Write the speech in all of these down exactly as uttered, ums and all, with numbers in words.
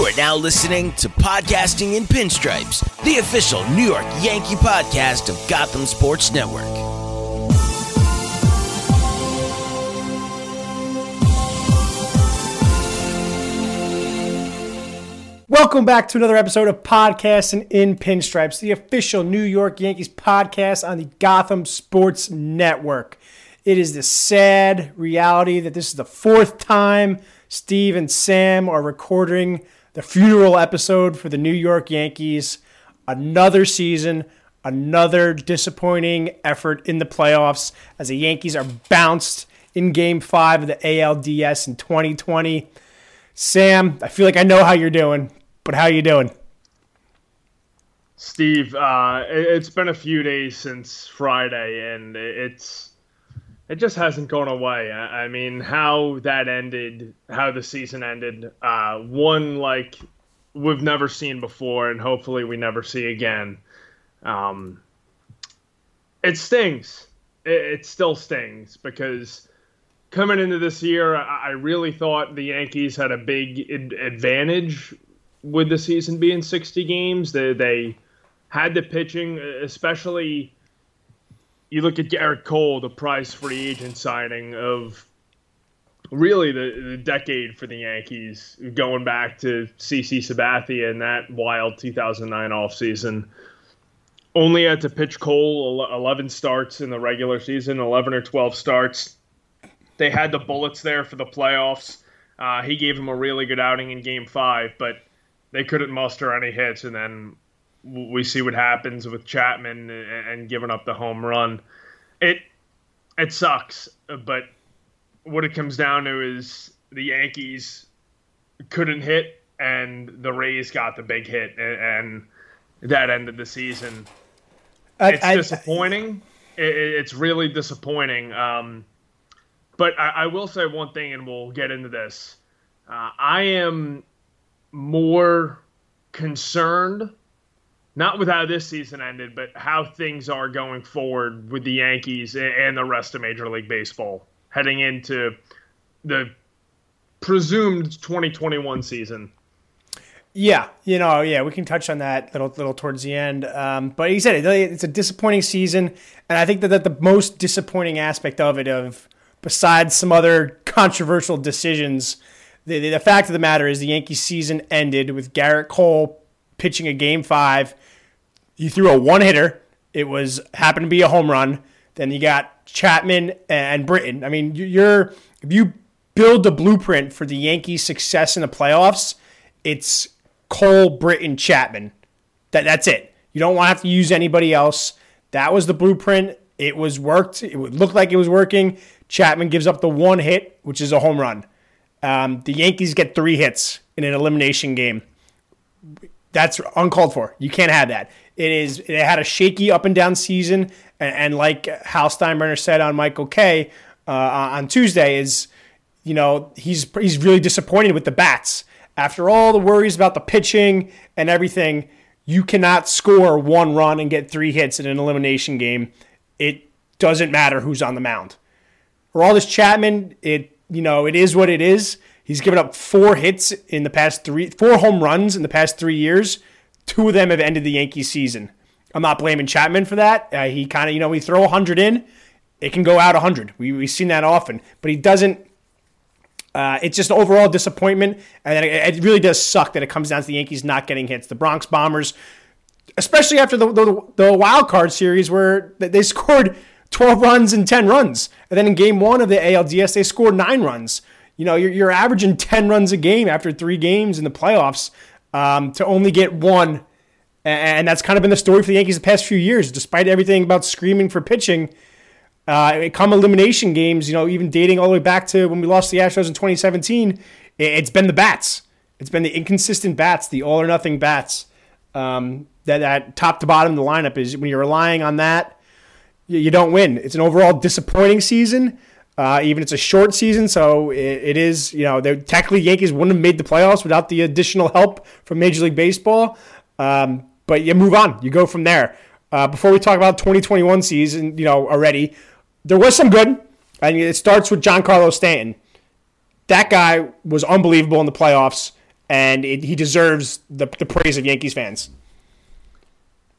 You are now listening to Podcasting in Pinstripes, the official New York Yankee podcast of Gotham Sports Network. Welcome back to another episode of Podcasting in Pinstripes, the official New York Yankees podcast on the Gotham Sports Network. It is the sad reality that this is the fourth time Steve and Sam are recording the funeral episode for the New York Yankees. Another season, another disappointing effort in the playoffs as the Yankees are bounced in Game five of the A L D S in twenty twenty. Sam, I feel like I know how you're doing, but how are you doing? Steve, uh, it's been a few days since Friday, and it's... It just hasn't gone away. I mean, how that ended, how the season ended, uh, one like we've never seen before and hopefully we never see again. Um, it stings. It, it still stings because coming into this year, I, I really thought the Yankees had a big ad- advantage with the season being sixty games. They, they had the pitching, especially... You look at Gerrit Cole, the prize free agent signing of really the, the decade for the Yankees, going back to C C Sabathia and that wild two thousand nine offseason. Only had to pitch Cole eleven starts in the regular season, eleven or twelve starts. They had the bullets there for the playoffs. Uh, he gave him a really good outing in Game five, but they couldn't muster any hits, and then... We see what happens with Chapman and giving up the home run. It it sucks, but what it comes down to is the Yankees couldn't hit, and the Rays got the big hit, and that ended the season. It's I, I, disappointing. I, I, it's really disappointing. Um, but I, I will say one thing, and we'll get into this. Uh, I am more concerned... Not with how this season ended, but how things are going forward with the Yankees and the rest of Major League Baseball heading into the presumed twenty twenty-one season. Yeah, you know, yeah, we can touch on that little little towards the end. Um, but you said it, it's a disappointing season, and I think that, that the most disappointing aspect of it, of besides some other controversial decisions, the, the, the fact of the matter is the Yankees season ended with Gerrit Cole pitching a game five. You threw a one hitter. It was happened to be a home run. Then you got Chapman and Britton. I mean, you're if you build the blueprint for the Yankees' success in the playoffs, it's Cole, Britton, Chapman. That that's it. You don't want to have to use anybody else. That was the blueprint. It was worked. It looked like it was working. Chapman gives up the one hit, which is a home run. Um, the Yankees get three hits in an elimination game. That's uncalled for. You can't have that. It is. It had a shaky up and down season, and, and like Hal Steinbrenner said on Michael Kay uh, on Tuesday, is you know he's he's really disappointed with the bats. After all the worries about the pitching and everything, you cannot score one run and get three hits in an elimination game. It doesn't matter who's on the mound. For all this Chapman, it you know it is what it is. He's given up four hits in the past three, four home runs in the past three years. Two of them have ended the Yankees season. I'm not blaming Chapman for that. Uh, he kind of, you know, we throw one hundred in, it can go out one hundred. We, we've seen that often, but he doesn't. Uh, it's just an overall disappointment, and it, it really does suck that it comes down to the Yankees not getting hits. The Bronx Bombers, especially after the the, the wild card series where they scored twelve runs and ten runs, and then in Game One of the A L D S they scored nine runs. You know, you're, you're averaging ten runs a game after three games in the playoffs um, to only get one. And that's kind of been the story for the Yankees the past few years. Despite everything about screaming for pitching, uh, come elimination games, you know, even dating all the way back to when we lost the Astros in twenty seventeen, it's been the bats. It's been the inconsistent bats, the all-or-nothing bats. Um, that, that top to bottom of the lineup is when you're relying on that, you, you don't win. It's an overall disappointing season. Uh, even it's a short season, so it, it is, you know, technically Yankees wouldn't have made the playoffs without the additional help from Major League Baseball. Um, but you move on. You go from there. Uh, before we talk about twenty twenty-one season, you know, already, there was some good. I mean, it starts with Giancarlo Stanton. That guy was unbelievable in the playoffs, and it, he deserves the, the praise of Yankees fans.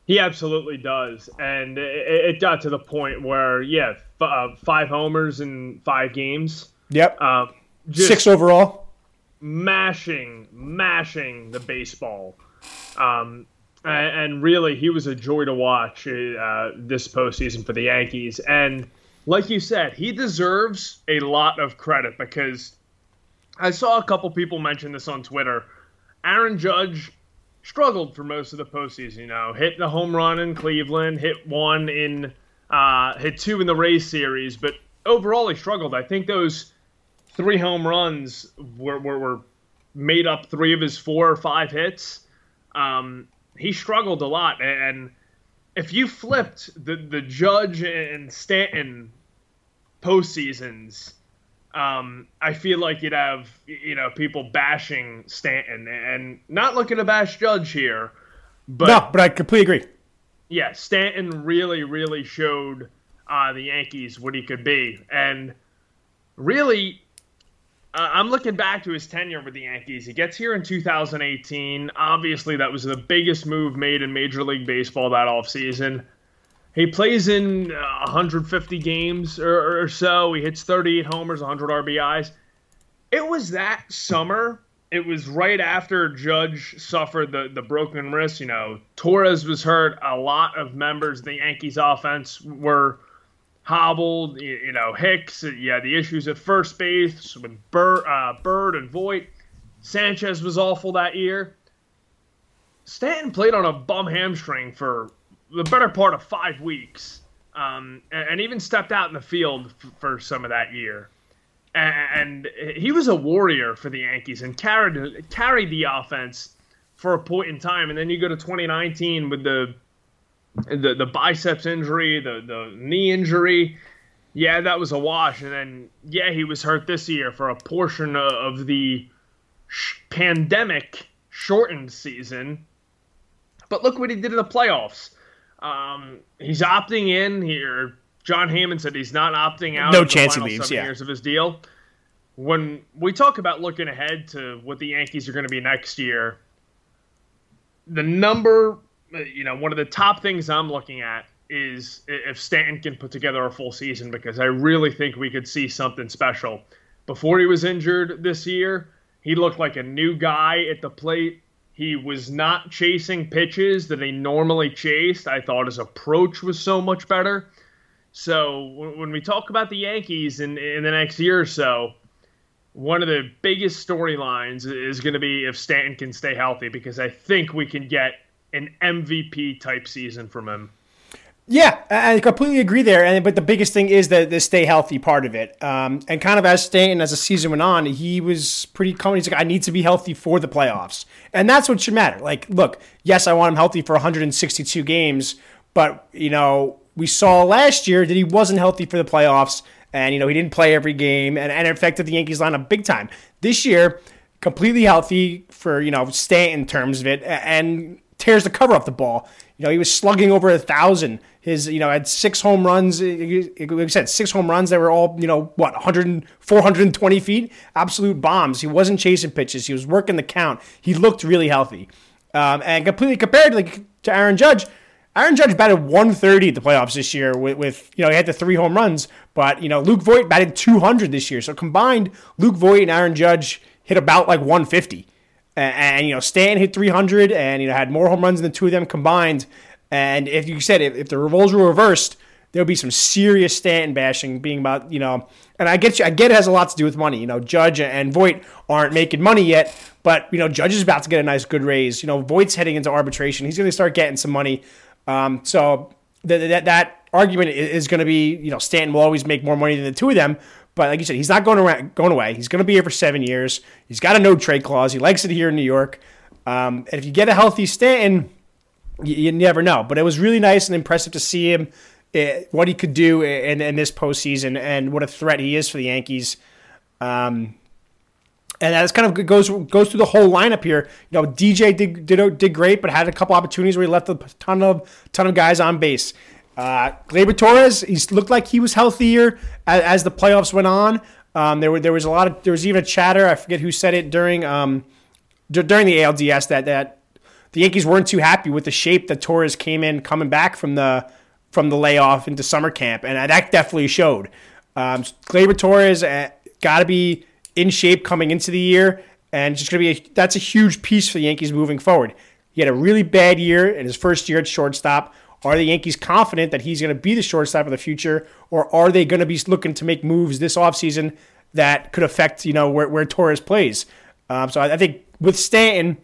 He absolutely does, and it, it got to the point where, yeah, f- uh, five homers in five games. Yep. Uh, Six overall. Mashing, mashing the baseball. Um, and, and really, he was a joy to watch uh, this postseason for the Yankees. And like you said, he deserves a lot of credit because I saw a couple people mention this on Twitter. Aaron Judge struggled for most of the postseason, you know, hit the home run in Cleveland, hit one in, uh, hit two in the Rays series, but overall he struggled. I think those three home runs were were, were made up three of his four or five hits. Um, he struggled a lot, and if you flipped the the Judge and Stanton postseasons, Um, I feel like you'd have, you know, people bashing Stanton and not looking to bash Judge here. But no, but I completely agree. Yeah, Stanton really, really showed uh, the Yankees what he could be. And really, uh, I'm looking back to his tenure with the Yankees. He gets here in two thousand eighteen. Obviously, that was the biggest move made in Major League Baseball that offseason. He plays in uh, one hundred fifty games or, or so. He hits thirty-eight homers, one hundred R B Is. It was that summer. It was right after Judge suffered the, the broken wrist. You know, Torres was hurt. A lot of members of the Yankees offense were hobbled. You, you know, Hicks, yeah, the issues at first base with Bird, uh, Bird and Voit. Sanchez was awful that year. Stanton played on a bum hamstring for the better part of five weeks, um, and, and even stepped out in the field f- for some of that year. And, and he was a warrior for the Yankees and carried carried the offense for a point in time. And then you go to twenty nineteen with the the, the biceps injury, the, the knee injury. Yeah, that was a wash. And then, yeah, he was hurt this year for a portion of the sh- pandemic-shortened season. But look what he did in the playoffs. Um, he's opting in here. John Heyman said he's not opting out. No chance he leaves. Seven yeah. years of his deal. When we talk about looking ahead to what the Yankees are going to be next year, the number, you know, one of the top things I'm looking at is if Stanton can put together a full season, because I really think we could see something special. Before he was injured this year, he looked like a new guy at the plate. He was not chasing pitches that he normally chased. I thought his approach was so much better. So when we talk about the Yankees in, in the next year or so, one of the biggest storylines is going to be if Stanton can stay healthy, because I think we can get an M V P-type season from him. Yeah, I completely agree there. And but the biggest thing is the, the stay healthy part of it. Um, and kind of as Stanton, as the season went on, he was pretty confident. He's like, I need to be healthy for the playoffs. And that's what should matter. Like, look, yes, I want him healthy for one hundred sixty-two games. But, you know, we saw last year that he wasn't healthy for the playoffs. And, you know, he didn't play every game. And, and it affected the Yankees lineup big time. This year, completely healthy for, you know, Stanton terms of it. And tears the cover off the ball. You know, he was slugging over a thousand. His, you know, had six home runs. Like I said, six home runs that were all, you know, what, one hundred, four hundred twenty feet? Absolute bombs. He wasn't chasing pitches. He was working the count. He looked really healthy. Um, and completely compared like, to Aaron Judge, Aaron Judge batted one thirty at the playoffs this year with, with, you know, he had the three home runs. But, you know, Luke Voit batted two hundred this year. So combined, Luke Voit and Aaron Judge hit about like one fifty. And, and, you know, Stan hit three hundred and, you know, had more home runs than the two of them combined. And if you said, if, if the roles were reversed, there would be some serious Stanton bashing being about, you know, and I get you, I get it has a lot to do with money. You know, Judge and Voit aren't making money yet, but, you know, Judge is about to get a nice good raise. You know, Voit's heading into arbitration. He's going to start getting some money. Um, so that that, that argument is going to be, you know, Stanton will always make more money than the two of them. But like you said, he's not going around, going away. He's going to be here for seven years. He's got a no-trade clause. He likes it here in New York. Um, and if you get a healthy Stanton, you, you never know. But it was really nice and impressive to see him, uh, what he could do in, in this postseason, and what a threat he is for the Yankees. Um, and that kind of goes goes through the whole lineup here. You know, D J did, did, did great, but had a couple opportunities where he left a ton of ton of guys on base. Uh, Gleyber Torres, he looked like he was healthier as, as the playoffs went on. Um, there were there was a lot of there was even a chatter. I forget who said it during um, d- during the A L D S that that the Yankees weren't too happy with the shape that Torres came in coming back from the from the layoff into summer camp, and that definitely showed. Um, Gleyber Torres uh, got to be in shape coming into the year, and just going to be a, that's a huge piece for the Yankees moving forward. He had a really bad year in his first year at shortstop. Are the Yankees confident that he's going to be the shortstop of the future, or are they going to be looking to make moves this offseason that could affect, you know, where, where Torres plays? Um, so I, I think with Stanton,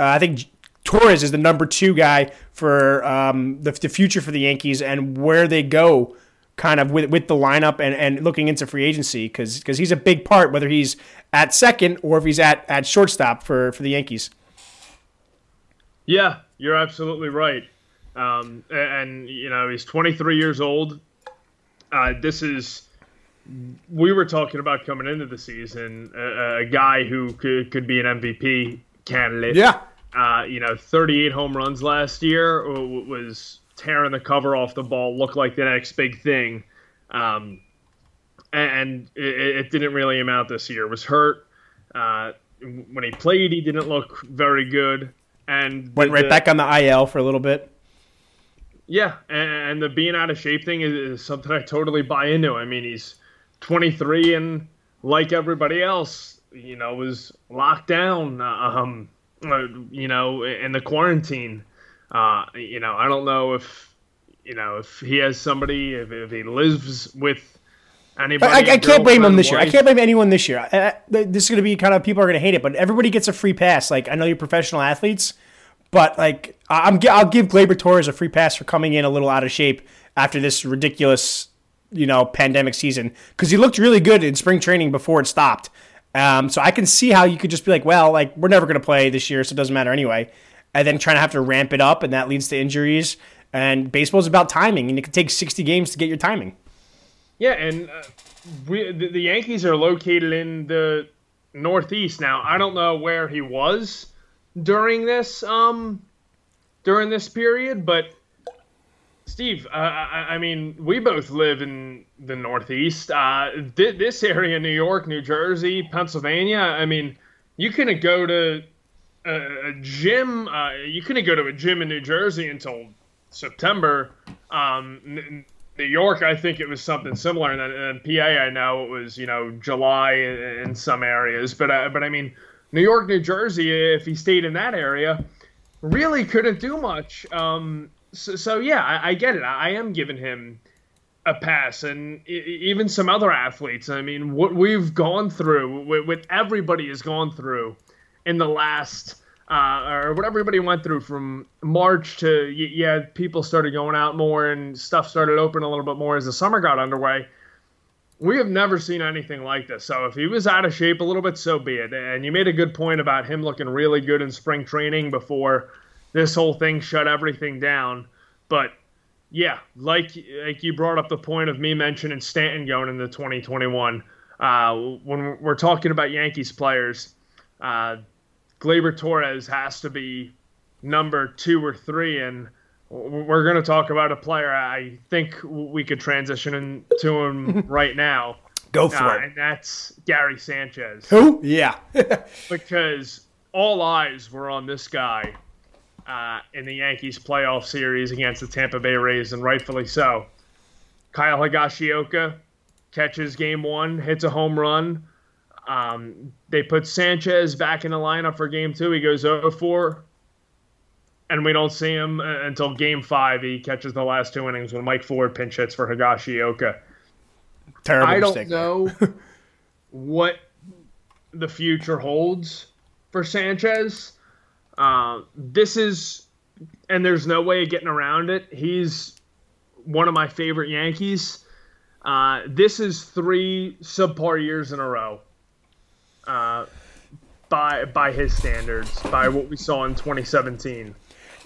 uh, I think Torres is the number two guy for um, the, the future for the Yankees and where they go kind of with, with the lineup and, and looking into free agency, because because he's a big part, whether he's at second or if he's at, at shortstop for, for the Yankees. Yeah, you're absolutely right. Um, and, you know, he's twenty-three years old. Uh, this is – we were talking about coming into the season, a, a guy who could, could be an M V P candidate. Yeah. Uh, you know, thirty-eight home runs last year, was tearing the cover off the ball, looked like the next big thing. Um, and it, it didn't really amount this year. Was hurt. Uh, when he played, he didn't look very good. And went right the, back on the I L for a little bit. Yeah, and the being out of shape thing is something I totally buy into. I mean, he's twenty-three and like everybody else, you know, was locked down, um, you know, in the quarantine. Uh, you know, I don't know if, you know, if he has somebody, if, if he lives with anybody. I, I can't blame him this year. I can't blame anyone this year. I, I, this is going to be kind of, people are going to hate it, but everybody gets a free pass. Like, I know you're professional athletes. But, like, I'm, I'll give Gleyber Torres a free pass for coming in a little out of shape after this ridiculous, you know, pandemic season. Because he looked really good in spring training before it stopped. Um, so I can see how you could just be like, well, like, we're never going to play this year, so it doesn't matter anyway. And then trying to have to ramp it up, and that leads to injuries. And baseball's about timing, and it can take sixty games to get your timing. Yeah, and uh, we, the, the Yankees are located in the Northeast now. I don't know where he was during this um during this period, but Steve, uh, I, I mean, we both live in the Northeast. Uh, th- this area, New York, New Jersey, Pennsylvania. I mean, you couldn't go to a, a gym. Uh, you couldn't go to a gym in New Jersey until September. Um, New York, I think it was something similar, and then P A, I know it was, you know, July in, in some areas. But uh, but I mean, New York, New Jersey, if he stayed in that area, really couldn't do much. Um, so, so, yeah, I, I get it. I, I am giving him a pass, and I- even some other athletes. I mean, what we've gone through, what, what everybody has gone through in the last uh, – or what everybody went through from March to, yeah, people started going out more and stuff started open a little bit more as the summer got underway. We have never seen anything like this. So if he was out of shape a little bit, so be it. And you made a good point about him looking really good in spring training before this whole thing shut everything down. But, yeah, like like you brought up the point of me mentioning Stanton going into twenty twenty-one. Uh, when we're talking about Yankees players, uh, Gleyber Torres has to be number two or three. And we're going to talk about a player I think we could transition into him right now. Go for uh, it. And that's Gary Sanchez. Who? Yeah. Because all eyes were on this guy uh, in the Yankees playoff series against the Tampa Bay Rays, and rightfully so. Kyle Higashioka catches game one, hits a home run. Um, they put Sanchez back in the lineup for game two. He goes oh for four. And we don't see him until game five. He catches the last two innings when Mike Ford pinch hits for Higashioka. Terrible I mistake. I don't know what the future holds for Sanchez. Uh, this is, and there's no way of getting around it. He's one of my favorite Yankees. Uh, this is three subpar years in a row. Uh, by by his standards, by what we saw in twenty seventeen.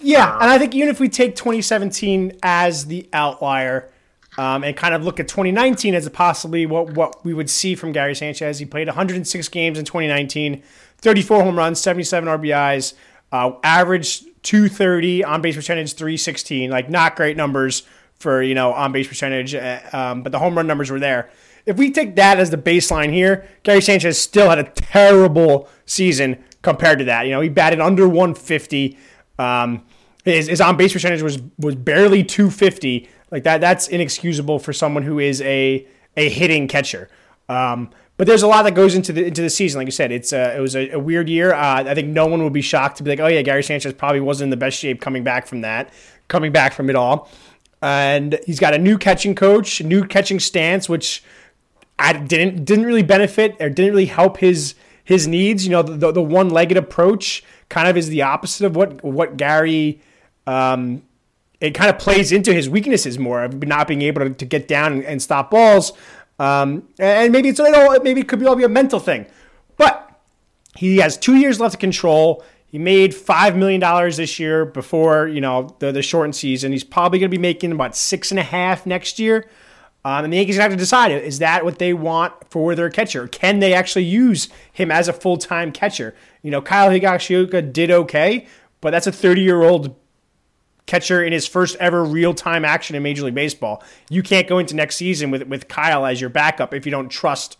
Yeah, and I think even if we take twenty seventeen as the outlier um, and kind of look at twenty nineteen as possibly what, what we would see from Gary Sanchez, he played one hundred six games in twenty nineteen, thirty-four home runs, seventy-seven R B Is, uh, average two thirty, on-base percentage three sixteen, like not great numbers for, you know, on-base percentage, um, but the home run numbers were there. If we take that as the baseline here, Gary Sanchez still had a terrible season, compared to that. You know, he batted under one fifty. Um, his, his on-base percentage was was barely two fifty. Like that, that's inexcusable for someone who is a a hitting catcher. Um, but there's a lot that goes into the into the season. Like you said, it's a, it was a, a weird year. Uh, I think no one would be shocked to be like, oh yeah, Gary Sanchez probably wasn't in the best shape coming back from that, coming back from it all. And he's got a new catching coach, new catching stance, which I didn't didn't really benefit or didn't really help his his needs. You know, the the one-legged approach kind of is the opposite of what what Gary. Um, it kind of plays into his weaknesses more of not being able to, to get down and, and stop balls. Um, and maybe it's it all, maybe it could be all be a mental thing, but he has two years left to control. He made five million dollars this year before, you know, the, the shortened season. He's probably going to be making about six and a half next year. Um, and the Yankees have to decide, is that what they want for their catcher? Can they actually use him as a full-time catcher? You know, Kyle Higashioka did okay, but that's a thirty-year-old catcher in his first ever real-time action in Major League Baseball. You can't go into next season with, with Kyle as your backup if you don't trust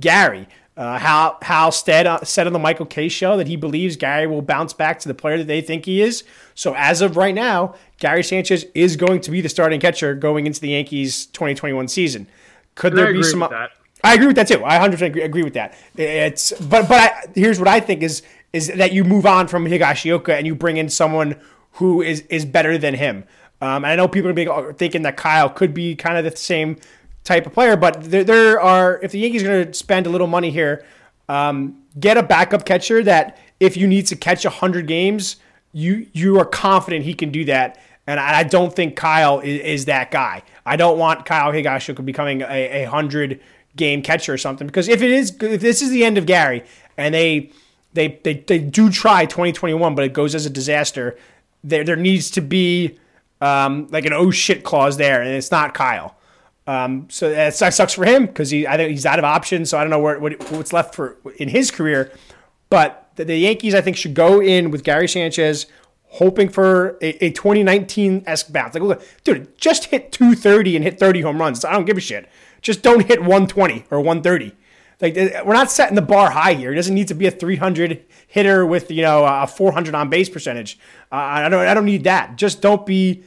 Gary. Uh, Hal, Hal Stead said on the Michael Kay show that he believes Gary will bounce back to the player that they think he is. So as of right now, Gary Sanchez is going to be the starting catcher going into the Yankees twenty twenty-one season. Could and there I be some? That. I agree with that too. I one hundred percent agree, agree with that. It's but but I, here's what I think is is that you move on from Higashioka and you bring in someone who is is better than him. Um, and I know people are being, thinking that Kyle could be kind of the same type of player, but there, there are, if the Yankees are going to spend a little money here, um, get a backup catcher that if you need to catch one hundred games, you you are confident he can do that. And I, I don't think Kyle is, is that guy. I don't want Kyle Higashioka becoming a one hundred game catcher or something, because if it is, if this is the end of Gary and they they they, they do try twenty twenty-one, but it goes as a disaster, there there needs to be um, like an oh shit clause there, and it's not Kyle. Um, so that sucks for him because he, I think he's out of options. So I don't know where, what, what's left for in his career, but the, the Yankees I think should go in with Gary Sanchez, hoping for a, a twenty nineteen-esque bounce. Like, look, dude, just hit two thirty and hit thirty home runs. I don't give a shit. Just don't hit one twenty or one thirty. Like, we're not setting the bar high here. He doesn't need to be a three hundred hitter with, you know, a four hundred on base percentage. Uh, I don't, I don't need that. Just don't be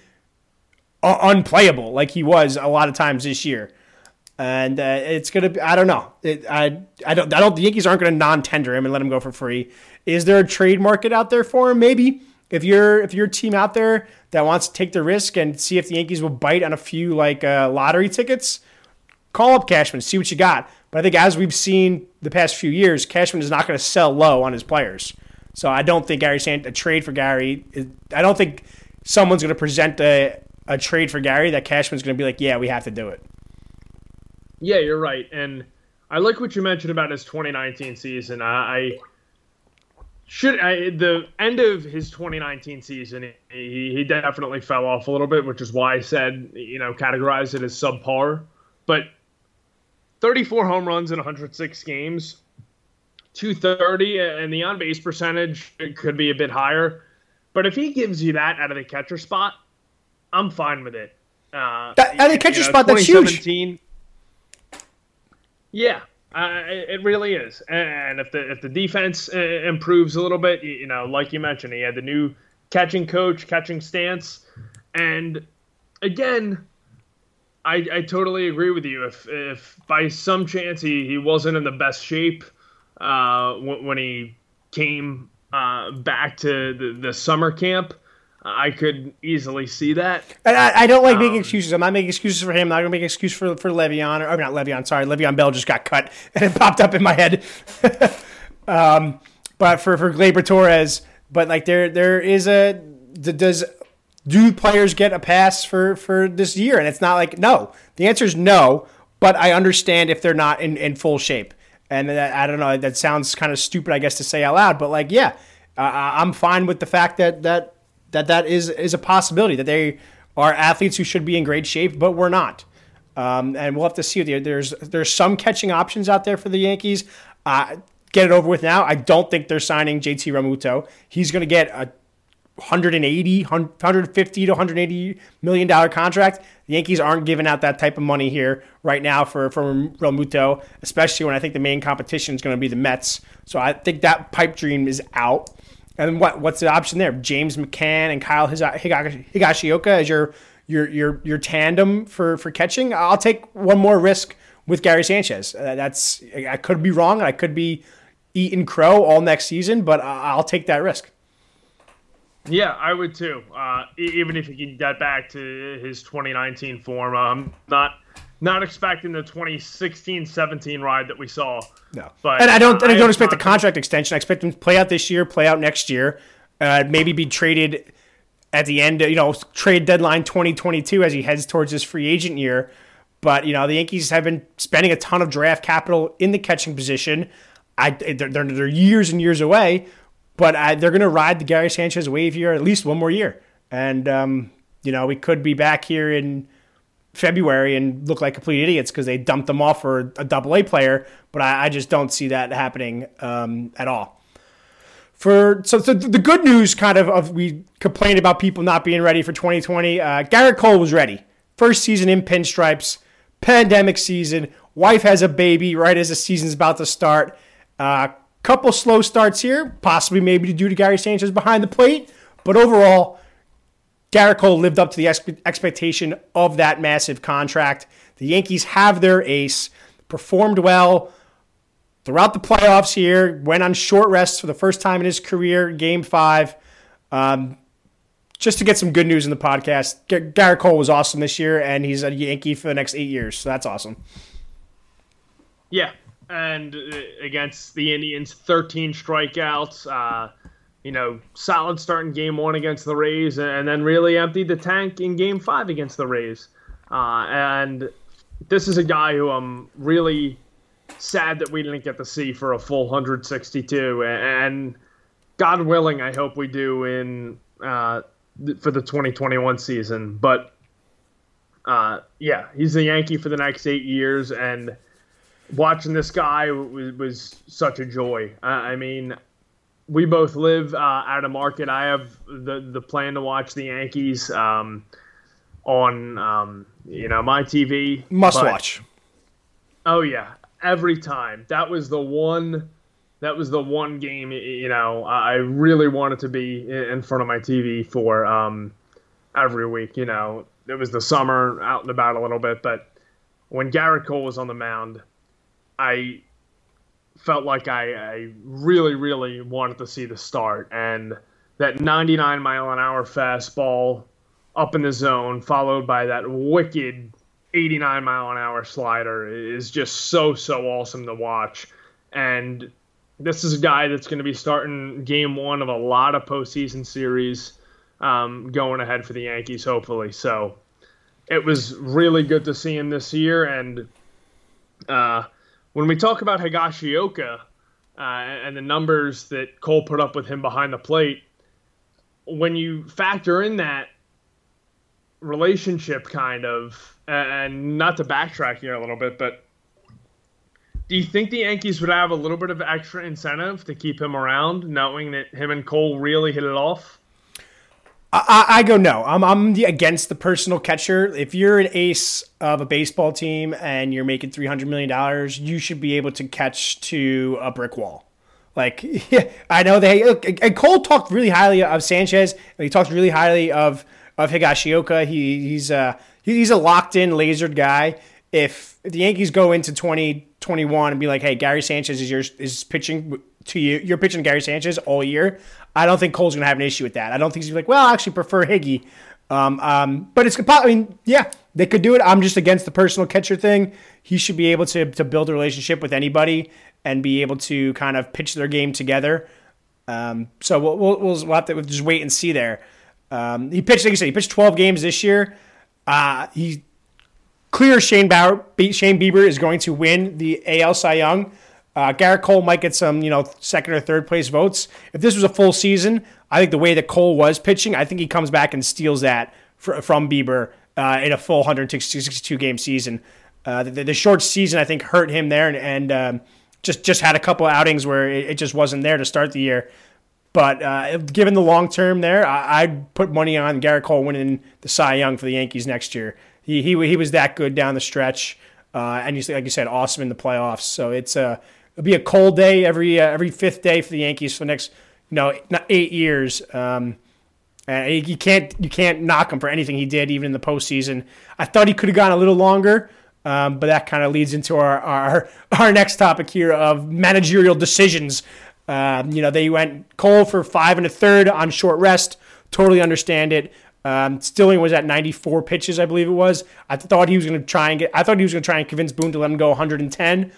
unplayable like he was a lot of times this year, and uh, it's gonna be, I don't know it, I I don't I don't the Yankees aren't gonna non-tender him and let him go for free. Is there a trade market out there for him? Maybe if you're if you're a team out there that wants to take the risk and see if the Yankees will bite on a few like uh, lottery tickets, call up Cashman, see what you got. But I think as we've seen the past few years, Cashman is not going to sell low on his players, so I don't think Gary Sand a trade for Gary I don't think someone's going to present a a trade for Gary that Cashman's going to be like, yeah, we have to do it. Yeah, you're right. And I like what you mentioned about his twenty nineteen season. I should, I, the end of his twenty nineteen season, he, he definitely fell off a little bit, which is why I said, you know, categorize it as subpar, but thirty-four home runs in one hundred six games, two thirty, and the on-base percentage could be a bit higher. But if he gives you that out of the catcher spot, I'm fine with it. Uh, that, at a catcher you know, spot, that's huge. Yeah, uh, it really is. And if the if the defense uh, improves a little bit, you know, like you mentioned, he had the new catching coach, catching stance. And again, I, I totally agree with you. If if by some chance he, he wasn't in the best shape uh, when, when he came uh, back to the, the summer camp, I could easily see that. And I, I don't like um, making excuses. I'm not making excuses for him. I'm not going to make an excuse for, for Le'Veon. Or, or not Le'Veon, sorry. Le'Veon Bell just got cut, and it popped up in my head. um, but for, for Gleyber Torres, but like there there is a – does do players get a pass for, for this year? And it's not like no. The answer is no, but I understand if they're not in, in full shape. And that, I don't know. That sounds kind of stupid, I guess, to say out loud. But like, yeah, uh, I'm fine with the fact that, that – that that is, is a possibility, that they are athletes who should be in great shape, but we're not. Um, and we'll have to see. There's there's some catching options out there for the Yankees. Uh, get it over with now. I don't think they're signing J T Realmuto. He's going to get a one hundred eighty, one hundred fifty to one hundred eighty million dollar contract. The Yankees aren't giving out that type of money here right now for for Real Muto, especially when I think the main competition is going to be the Mets. So I think that pipe dream is out. And what what's the option there? James McCann and Kyle Higashioka as your your your your tandem for for catching. I'll take one more risk with Gary Sanchez. Uh, that's I could be wrong, and I could be eating crow all next season, but I'll take that risk. Yeah, I would too. Uh, even if he can get back to his twenty nineteen form, I'm not not expecting the twenty sixteen seventeen ride that we saw. No, but and I don't and I, I don't expect the contract extension. I expect him to play out this year, play out next year, uh, maybe be traded at the end. You know, trade deadline twenty twenty-two as he heads towards his free agent year. But you know, the Yankees have been spending a ton of draft capital in the catching position. I they're they're years and years away. But I, they're going to ride the Gary Sanchez wave here at least one more year. And, um, you know, we could be back here in February and look like complete idiots because they dumped them off for a double-A player. But I, I just don't see that happening um, at all. For so, so the good news kind of, of we complained about people not being ready for twenty twenty. Uh, Gerrit Cole was ready. First season in pinstripes, pandemic season. Wife has a baby right as the season's about to start. Uh Couple slow starts here, possibly maybe due to Gary Sanchez behind the plate. But overall, Gerrit Cole lived up to the ex- expectation of that massive contract. The Yankees have their ace, performed well throughout the playoffs here, went on short rest for the first time in his career, game five. Um, just to get some good news in the podcast, G- Gerrit Cole was awesome this year, and he's a Yankee for the next eight years, so that's awesome. Yeah. And against the Indians, thirteen strikeouts, uh, you know, solid start in game one against the Rays, and then really emptied the tank in game five against the Rays. Uh, and this is a guy who I'm really sad that we didn't get to see for a full one hundred sixty-two. And God willing, I hope we do in uh, for the twenty twenty-one season. But, uh, yeah, he's a Yankee for the next eight years, and watching this guy was, was such a joy. Uh, I mean, we both live uh, out of market. I have the the plan to watch the Yankees um, on um, you know my T V. Must but, watch. Oh yeah, every time. That was the one. That was the one game. You know, I really wanted to be in front of my T V for um, every week. You know, it was the summer, out and about a little bit, but when Gerrit Cole was on the mound, I felt like I, I really, really wanted to see the start. And that ninety-nine mile an hour fastball up in the zone, followed by that wicked eighty-nine mile an hour slider, is just so, so awesome to watch. And this is a guy that's going to be starting game one of a lot of postseason series um, going ahead for the Yankees, hopefully. So it was really good to see him this year. And, uh, when we talk about Higashioka uh, and the numbers that Cole put up with him behind the plate, when you factor in that relationship kind of, and not to backtrack here a little bit, but do you think the Yankees would have a little bit of extra incentive to keep him around, knowing that him and Cole really hit it off? I, I go no. I'm I'm the, against the personal catcher. If you're an ace of a baseball team and you're making three hundred million dollars, you should be able to catch to a brick wall. Like, yeah, I know they look. And Cole talked really highly of Sanchez. And he talked really highly of of Higashioka. He he's a he's a locked in, lasered guy. If the Yankees go into twenty twenty-one and be like, hey, Gary Sanchez is yours, is pitching to you. You're pitching Gary Sanchez all year. I don't think Cole's going to have an issue with that. I don't think he's like, well, I actually prefer Higgy. Um, um, but it's, I mean, yeah, they could do it. I'm just against the personal catcher thing. He should be able to to build a relationship with anybody and be able to kind of pitch their game together. Um, so we'll, we'll, we'll have to just wait and see there. Um, he pitched, like I said, he pitched twelve games this year. Uh, he clear Shane Bauer, Shane Bieber is going to win the A L Cy Young. Uh, Gerrit Cole might get some, you know, second or third place votes. If this was a full season, I think the way that Cole was pitching, I think he comes back and steals that for, from Bieber uh, in a full one hundred sixty-two game season. Uh, the, the short season, I think, hurt him there, and, and um, just, just had a couple outings where it, it just wasn't there to start the year. But uh, given the long term there, I, I'd put money on Gerrit Cole winning the Cy Young for the Yankees next year. He he, he was that good down the stretch, uh, and he's, like you said, awesome in the playoffs. So it's a it'll be a cold day every uh, every fifth day for the Yankees for the next you know eight years. Um, and you can't you can't knock him for anything he did, even in the postseason. I thought he could have gone a little longer, um, but that kind of leads into our, our our next topic here of managerial decisions. Um, you know, they went Cole for five and a third on short rest. Totally understand it. Um, Stilling was at ninety-four pitches, I believe it was. I thought he was going to try and get. I thought he was going to try and convince Boone to let him go one hundred ten.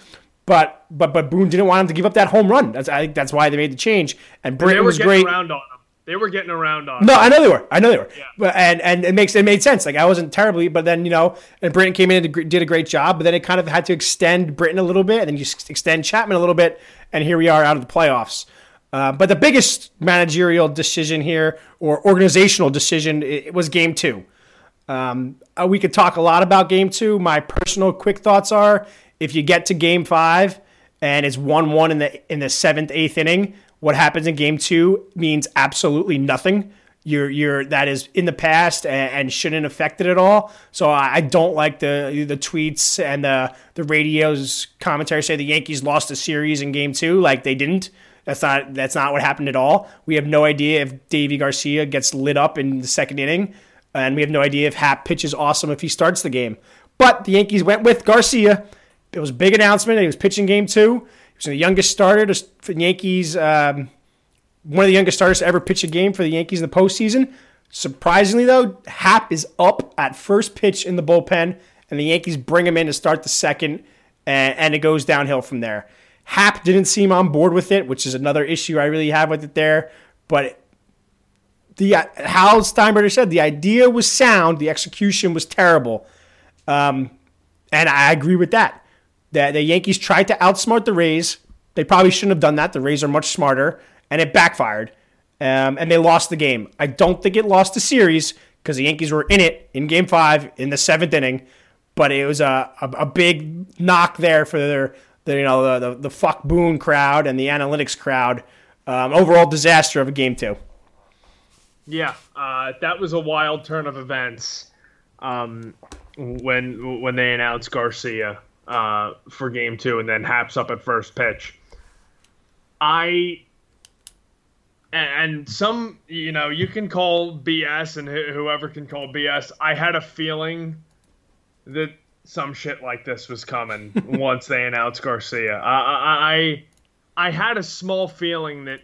But but but Boone didn't want him to give up that home run. That's I think that's why they made the change. And Britton was great. They were getting around on him. They were getting around on him. No, I know they were. I know they were. Yeah. And and it makes it made sense. Like I wasn't terribly, but then you know, and Britton came in and did a great job. But then it kind of had to extend Britton a little bit, and then you extend Chapman a little bit. And here we are out of the playoffs. Uh, but the biggest managerial decision here or organizational decision it, it was game two. Um, we could talk a lot about game two. My personal quick thoughts are if you get to game five and it's one one in the in the seventh, eighth inning, what happens in game two means absolutely nothing. You're you're that is in the past and, and shouldn't affect it at all. So I, I don't like the the tweets and the the radio's commentary say the Yankees lost the series in game two. Like they didn't. That's not that's not what happened at all. We have no idea if Deivi Garcia gets lit up in the second inning, and we have no idea if Happ pitches awesome if he starts the game. But the Yankees went with Garcia. It was a big announcement. He was pitching game two. He was the youngest starter for the Yankees. Um, One of the youngest starters to ever pitch a game for the Yankees in the postseason. Surprisingly, though, Happ is up at first pitch in the bullpen, and the Yankees bring him in to start the second, and, and it goes downhill from there. Happ didn't seem on board with it, which is another issue I really have with it there. But the uh, Hal Steinbrenner said the idea was sound, the execution was terrible. Um, and I agree with that. The, the Yankees tried to outsmart the Rays. They probably shouldn't have done that. The Rays are much smarter. And it backfired, um, and they lost the game. I don't think it lost the series because the Yankees were in it in Game Five in the seventh inning, but it was a a, a big knock there for their the you know the, the the fuck Boone crowd and the analytics crowd. Um, overall disaster of a Game Two. Yeah, uh, that was a wild turn of events um, when when they announced Garcia uh, for Game Two, and then Happ's up at first pitch. I. And some, you know, you can call B S and whoever can call B S. I had a feeling that some shit like this was coming once they announced Garcia. I, I, I had a small feeling that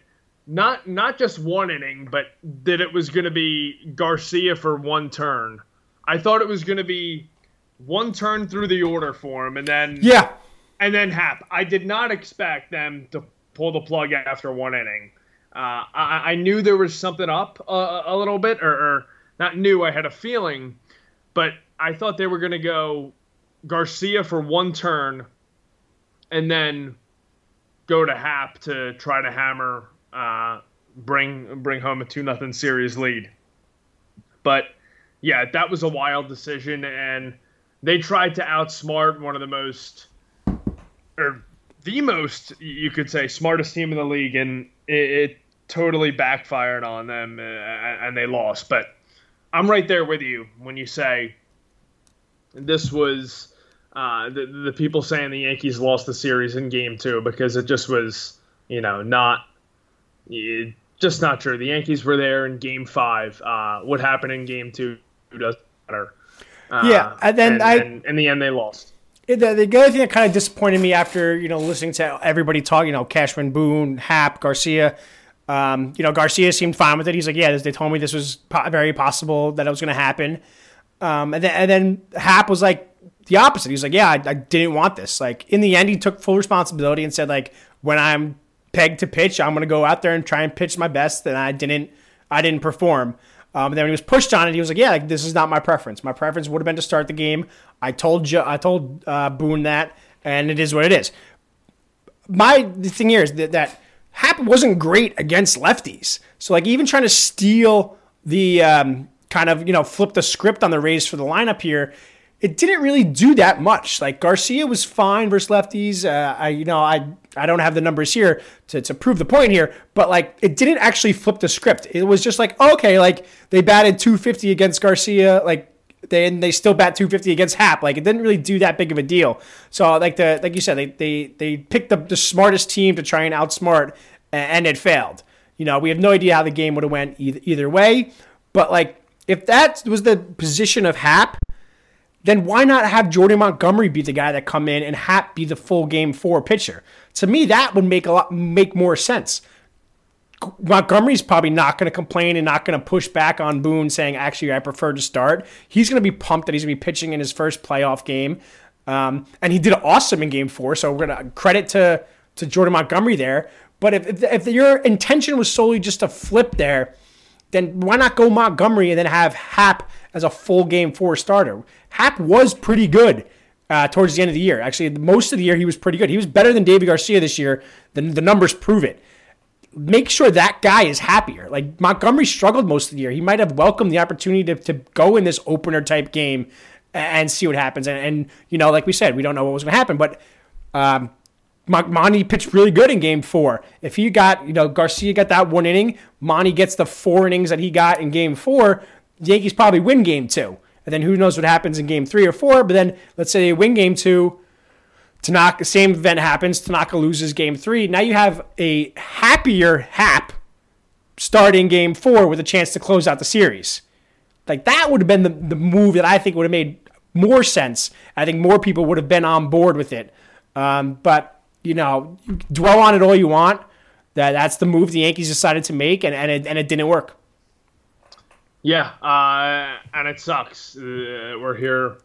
not not just one inning, but that it was going to be Garcia for one turn. I thought it was going to be one turn through the order for him, and then yeah, and then Happ. I did not expect them to pull the plug after one inning. Uh, I, I knew there was something up a, a little bit, or, or not knew, I had a feeling, but I thought they were going to go Garcia for one turn and then go to Happ to try to hammer, uh, bring bring home a two nothing series lead. But, yeah, that was a wild decision, and they tried to outsmart one of the most, or the most, you could say, smartest team in the league, and it, it totally backfired on them, uh, and they lost. But I'm right there with you when you say this was uh, the, the people saying the Yankees lost the series in game two because it just was, you know, not just not true. The Yankees were there in game five. Uh, what happened in game two doesn't matter. Uh, yeah, and then and, I and in the end they lost. The, the other thing that kind of disappointed me after, you know, listening to everybody talk, you know, Cashman, Boone, Happ, Garcia, um, you know, Garcia seemed fine with it. He's like, yeah, they told me this was po- very possible that it was going to happen. Um, and, then, and then Happ was like the opposite. He was like, yeah, I, I didn't want this. Like in the end, he took full responsibility and said, like, when I'm pegged to pitch, I'm going to go out there and try and pitch my best. And I didn't, I didn't perform. Um, and then when he was pushed on it, he was like, yeah, like, this is not my preference. My preference would have been to start the game. I told you, I told uh, Boone that, and it is what it is. My the thing here is that, that Happ wasn't great against lefties. So, like, even trying to steal the um, kind of, you know, flip the script on the Rays for the lineup here, it didn't really do that much. Like, Garcia was fine versus lefties. Uh, I, you know, I I don't have the numbers here to, to prove the point here, but like it didn't actually flip the script. It was just like, okay, like they batted two fifty against Garcia, like they and they still bat two fifty against Happ. Like it didn't really do that big of a deal. So like the like you said, they they they picked the, the smartest team to try and outsmart, and it failed. You know, we have no idea how the game would have went either, either way, but like if that was the position of Happ, then why not have Jordan Montgomery be the guy that come in and Happ be the full game four pitcher? To me, that would make a lot make more sense. Montgomery's probably not going to complain and not going to push back on Boone saying, actually, I prefer to start. He's going to be pumped that he's going to be pitching in his first playoff game. Um, and he did awesome in game four, so we're going to credit to to Jordan Montgomery there. But if, if, if your intention was solely just to flip there, then why not go Montgomery and then have Happ as a full game four starter? Happ was pretty good uh, towards the end of the year. Actually, most of the year he was pretty good. He was better than Deivi Garcia this year. The, the numbers prove it. Make sure that guy is happier. Like Montgomery struggled most of the year. He might have welcomed the opportunity to, to go in this opener type game and see what happens. And, and you know, like we said, we don't know what was going to happen, but um, Monty pitched really good in game four. If he got, you know, Garcia got that one inning, Monty gets the four innings that he got in game four, the Yankees probably win game two. And then who knows what happens in game three or four, but then let's say they win game two, Tanaka, same event happens, Tanaka loses game three. Now you have a happier Happ starting game four with a chance to close out the series. Like that would have been the, the move that I think would have made more sense. I think more people would have been on board with it. Um, but You know, dwell on it all you want. That that's the move the Yankees decided to make, and and it, and it didn't work. Yeah, uh, and it sucks. Uh, we're here,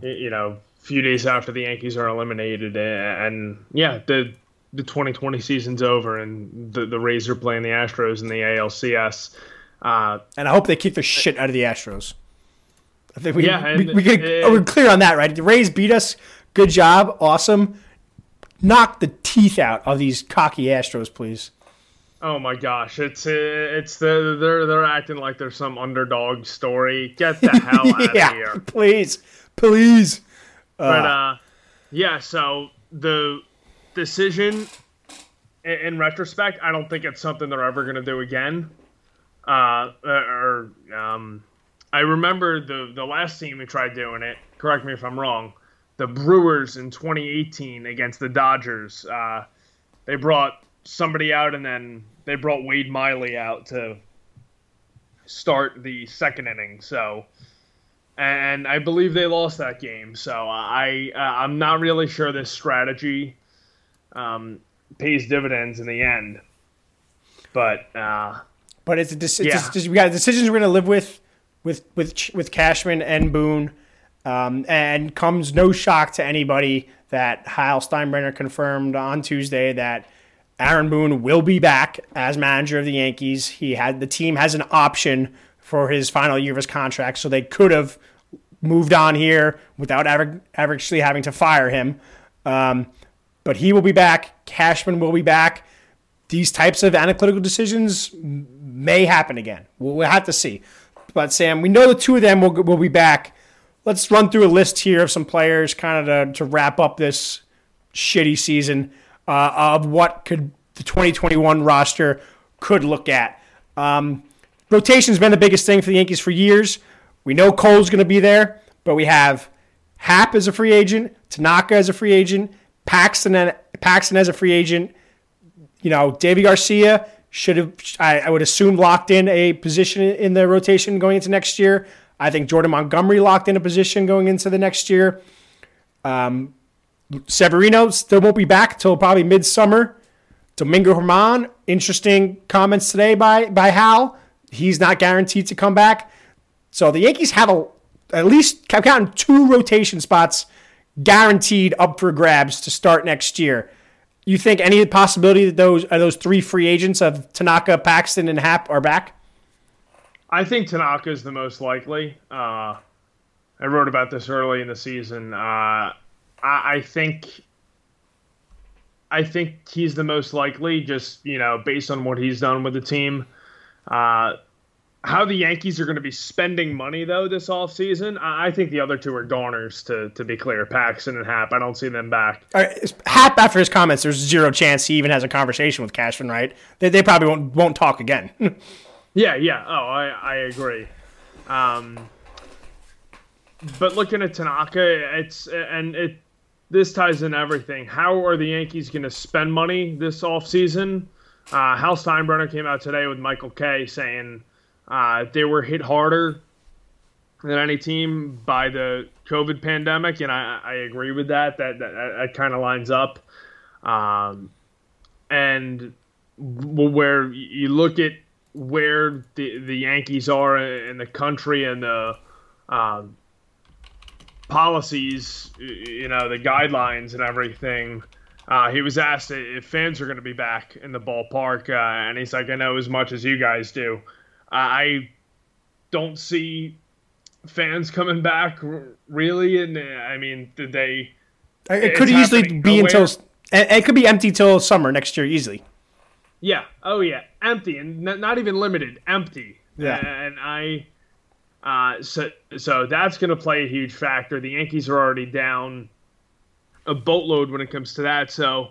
you know, a few days after the Yankees are eliminated, and yeah, the the twenty twenty season's over, and the the Rays are playing the Astros in the A L C S. Uh, and I hope they keep the shit out of the Astros. I think we yeah, we, we, we could, it, we're clear on that, right? The Rays beat us. Good job, awesome. Knock the teeth out of these cocky Astros, please. Oh my gosh, it's it's the they're they're acting like there's some underdog story. Get the hell out yeah, of here, please, please. But uh, uh, yeah, so the decision, in, in retrospect, I don't think it's something they're ever gonna do again. Uh, or um, I remember the the last team who tried doing it. Correct me if I'm wrong. The Brewers in twenty eighteen against the Dodgers, uh, they brought somebody out and then they brought Wade Miley out to start the second inning. So, and I believe they lost that game. So I uh, I'm not really sure this strategy um, pays dividends in the end. But uh, but it's a decision. Yeah. We got decisions we're gonna live with with with with Cashman and Boone. Um, and comes no shock to anybody that Hal Steinbrenner confirmed on Tuesday that Aaron Boone will be back as manager of the Yankees. He had the team has an option for his final year of his contract, so they could have moved on here without ever, ever actually having to fire him. Um, but he will be back. Cashman will be back. These types of analytical decisions may happen again. We'll, we'll have to see. But Sam, we know the two of them will will be back. Let's run through a list here of some players kind of to, to wrap up this shitty season uh, of what could the twenty twenty-one roster could look at. Um, rotation's been the biggest thing for the Yankees for years. We know Cole's going to be there, but we have Happ as a free agent, Tanaka as a free agent, Paxton Paxton as a free agent. You know, Deivi Garcia should have, I, I would assume, locked in a position in the rotation going into next year. I think Jordan Montgomery locked in a position going into the next year. Um, Severino still won't be back till probably midsummer. Domingo Germán, interesting comments today by by Hal. He's not guaranteed to come back. So the Yankees have a, at least, I've gotten two rotation spots guaranteed up for grabs to start next year. You think any possibility that those are those three free agents of Tanaka, Paxton, and Happ are back? I think Tanaka is the most likely. Uh, I wrote about this early in the season. Uh, I, I think, I think he's the most likely, just you know, based on what he's done with the team. Uh, How the Yankees are going to be spending money, though, this offseason, I think the other two are goners, to to be clear. Paxton and Happ, I don't see them back. All right, Happ, after his comments, there's zero chance he even has a conversation with Cashman, right? They they probably won't won't talk again. yeah, yeah. Oh, I, I agree. Um, but looking at Tanaka, it's and it this ties in everything. How are the Yankees going to spend money this offseason? Uh, Hal Steinbrenner came out today with Michael Kay saying Uh, they were hit harder than any team by the COVID pandemic, and I, I agree with that. That that, that kind of lines up. Um, and where you look at where the, the Yankees are in the country and the um, policies, you know, the guidelines and everything. Uh, he was asked if fans are going to be back in the ballpark, uh, and he's like, I know as much as you guys do. I don't see fans coming back really, and I mean, did they? It could easily be nowhere. until it could be empty till summer next year, easily. Yeah. Oh, yeah. Empty, and not even limited. Empty. Yeah. And I, uh, so so that's going to play a huge factor. The Yankees are already down a boatload when it comes to that. So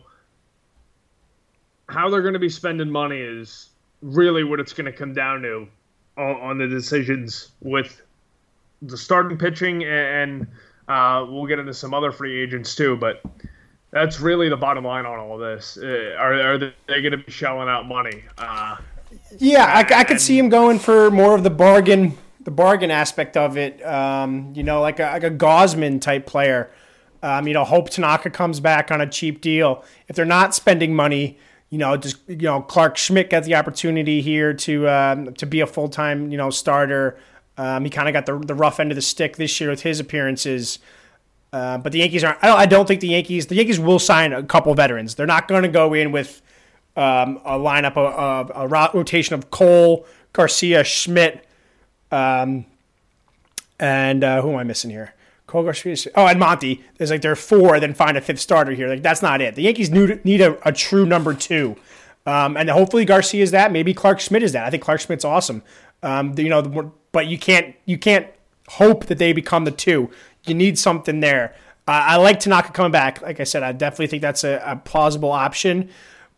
how they're going to be spending money is really what it's going to come down to on the decisions with the starting pitching, and uh, we'll get into some other free agents too, but that's really the bottom line on all of this. Uh, are, are they going to be shelling out money? Uh, yeah, I, I could see him going for more of the bargain the bargain aspect of it, um, you know, like a, like a Gausman type player. Um, you know, hope Tanaka comes back on a cheap deal. If they're not spending money, You know, just you know, Clark Schmidt got the opportunity here to um, to be a full time you know starter. Um, he kind of got the the rough end of the stick this year with his appearances. Uh, but the Yankees aren't. I don't, I don't think the Yankees. The Yankees will sign a couple veterans. They're not going to go in with um, a lineup of, of a rotation of Cole, Garcia, Schmidt, um, and uh, who am I missing here? Cole, Garcia, oh, and Monty. There's like they're four, then find a fifth starter here. Like that's not it. The Yankees need a, a true number two, um, and hopefully Garcia is that. Maybe Clark Schmidt is that. I think Clark Schmidt's awesome. Um, you know, the, but you can't you can't hope that they become the two. You need something there. Uh, I like Tanaka coming back. Like I said, I definitely think that's a, a plausible option.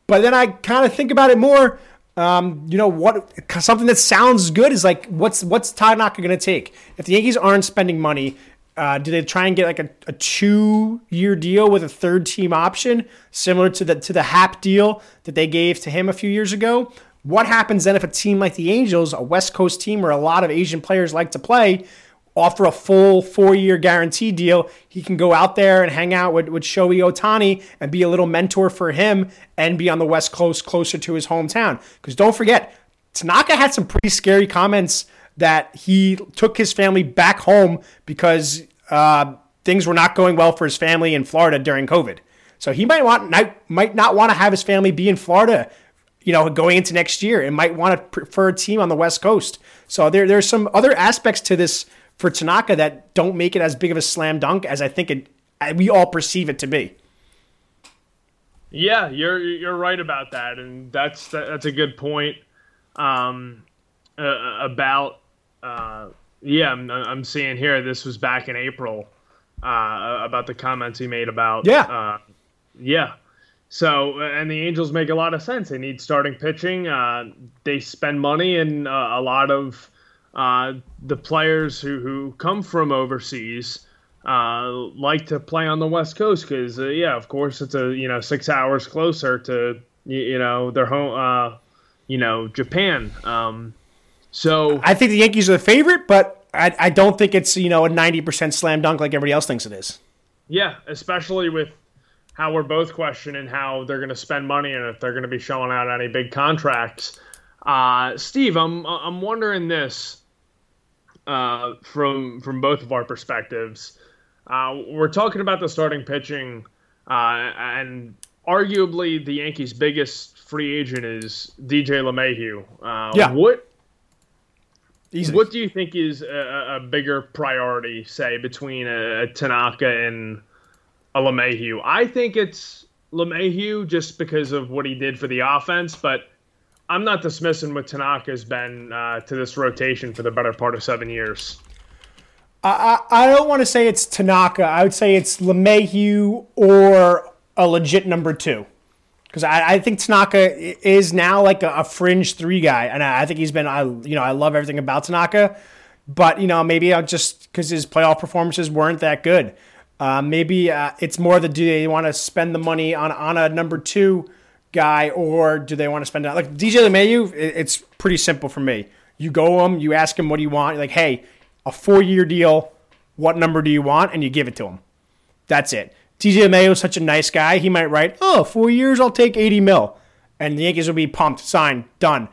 But then I kind of think about it more. Um, you know what? Something that sounds good is like what's what's Tanaka going to take if the Yankees aren't spending money. Uh, do they try and get like a, a two-year deal with a third-team option, similar to the to the Happ deal that they gave to him a few years ago? What happens then if a team like the Angels, a West Coast team where a lot of Asian players like to play, offer a full four-year guarantee deal? He can go out there and hang out with, with Shohei Ohtani and be a little mentor for him and be on the West Coast closer to his hometown. Because don't forget, Tanaka had some pretty scary comments that he took his family back home because uh, things were not going well for his family in Florida during COVID. So he might want not, might not want to have his family be in Florida, you know, going into next year, and might want to prefer a team on the West Coast. So there there's some other aspects to this for Tanaka that don't make it as big of a slam dunk as I think it we all perceive it to be. Yeah, you're you're right about that, and that's that's a good point um, uh, about. Uh, yeah, I'm, I'm seeing here, this was back in April, uh, about the comments he made about. Yeah. Uh, yeah. So, and the Angels make a lot of sense. They need starting pitching. Uh, they spend money, and uh, a lot of uh, the players who, who come from overseas uh, like to play on the West Coast because, uh, yeah, of course, it's a, you know, six hours closer to, you, you know, their home, uh, you know, Japan. Um So I think the Yankees are the favorite, but I, I don't think it's, you know, a ninety percent slam dunk like everybody else thinks it is. Yeah, especially with how we're both questioning how they're going to spend money and if they're going to be shelling out any big contracts. Uh, Steve, I'm I'm wondering this uh, from from both of our perspectives. Uh, we're talking about the starting pitching, uh, and arguably the Yankees' biggest free agent is D J LeMahieu. Uh, yeah. What? Easy. What do you think is a, a bigger priority, say, between a, a Tanaka and a LeMahieu? I think it's LeMahieu just because of what he did for the offense, but I'm not dismissing what Tanaka's been uh, to this rotation for the better part of seven years. I, I don't want to say it's Tanaka. I would say it's LeMahieu or a legit number two. Because I, I think Tanaka is now like a, a fringe three guy. And I, I think he's been, I you know, I love everything about Tanaka. But, you know, maybe I'll just because his playoff performances weren't that good. Uh, maybe uh, it's more the do they want to spend the money on, on a number two guy, or do they want to spend it on, like D J LeMahieu? It's pretty simple for me. You go him, you ask him what do you want. You're like, hey, a four-year deal, what number do you want? And you give it to him. That's it. D J LeMahieu is such a nice guy. He might write, oh, four years, I'll take eighty mil. And the Yankees will be pumped, signed, done.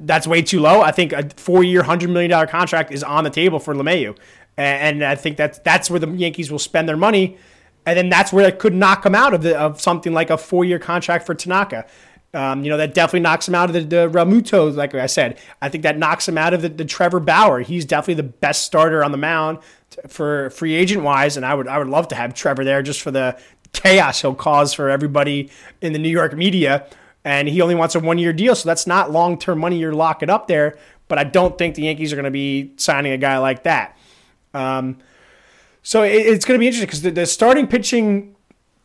That's way too low. I think a four-year, one hundred million dollars contract is on the table for LeMahieu. And I think that's, that's where the Yankees will spend their money. And then that's where it could knock him out of the, of something like a four-year contract for Tanaka. Um, you know, that definitely knocks him out of the, the Ramuto, like I said. I think that knocks him out of the, the Trevor Bauer. He's definitely the best starter on the mound t- for free agent-wise, and I would I would love to have Trevor there just for the chaos he'll cause for everybody in the New York media. And he only wants a one-year deal, so that's not long-term money. You're locking up there, but I don't think the Yankees are going to be signing a guy like that. Um, so it, it's going to be interesting because the, the starting pitching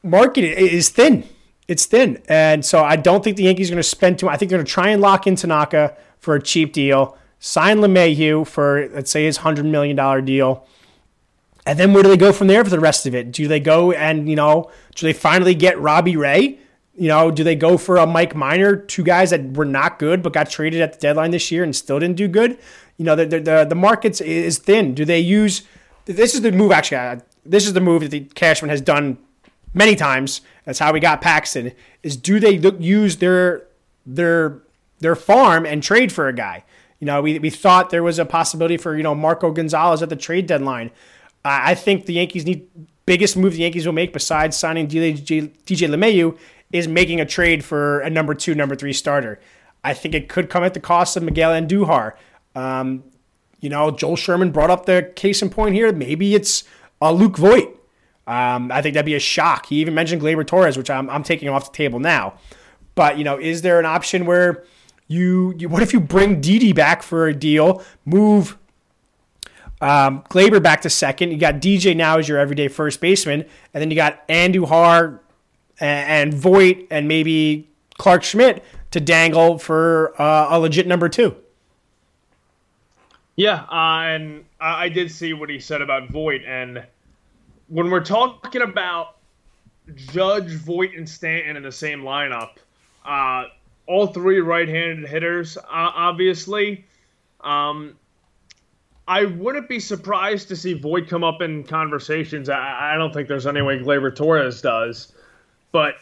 market is thin. It's thin. And so I don't think the Yankees are going to spend too much. I think they're going to try and lock in Tanaka for a cheap deal, sign LeMahieu for, let's say, his one hundred million dollars deal. And then where do they go from there for the rest of it? Do they go and, you know, do they finally get Robbie Ray? You know, do they go for a Mike Minor, two guys that were not good but got traded at the deadline this year and still didn't do good? You know, the the, the market is thin. Do they use – this is the move, actually. This is the move that the Cashman has done many times. That's how we got Paxton. Is do they look, use their their their farm and trade for a guy? You know, we we thought there was a possibility for, you know, Marco Gonzalez at the trade deadline. I, I think the Yankees need biggest move the Yankees will make besides signing D J LeMahieu is making a trade for a number two, number three starter. I think it could come at the cost of Miguel Andujar. Um, you know, Joel Sherman brought up the case in point here. Maybe it's uh, Luke Voit. Um, I think that'd be a shock. He even mentioned Gleyber Torres, which I'm, I'm taking off the table now. But, you know, is there an option where you, you what if you bring Didi back for a deal, move um, Gleyber back to second, you got D J now as your everyday first baseman, and then you got Andujar and, and Voit and maybe Clark Schmidt to dangle for uh, a legit number two? Yeah, uh, and I did see what he said about Voit and when we're talking about Judge, Voit, and Stanton in the same lineup, uh, all three right-handed hitters, uh, obviously, um, I wouldn't be surprised to see Voit come up in conversations. I, I don't think there's any way Gleyber Torres does. But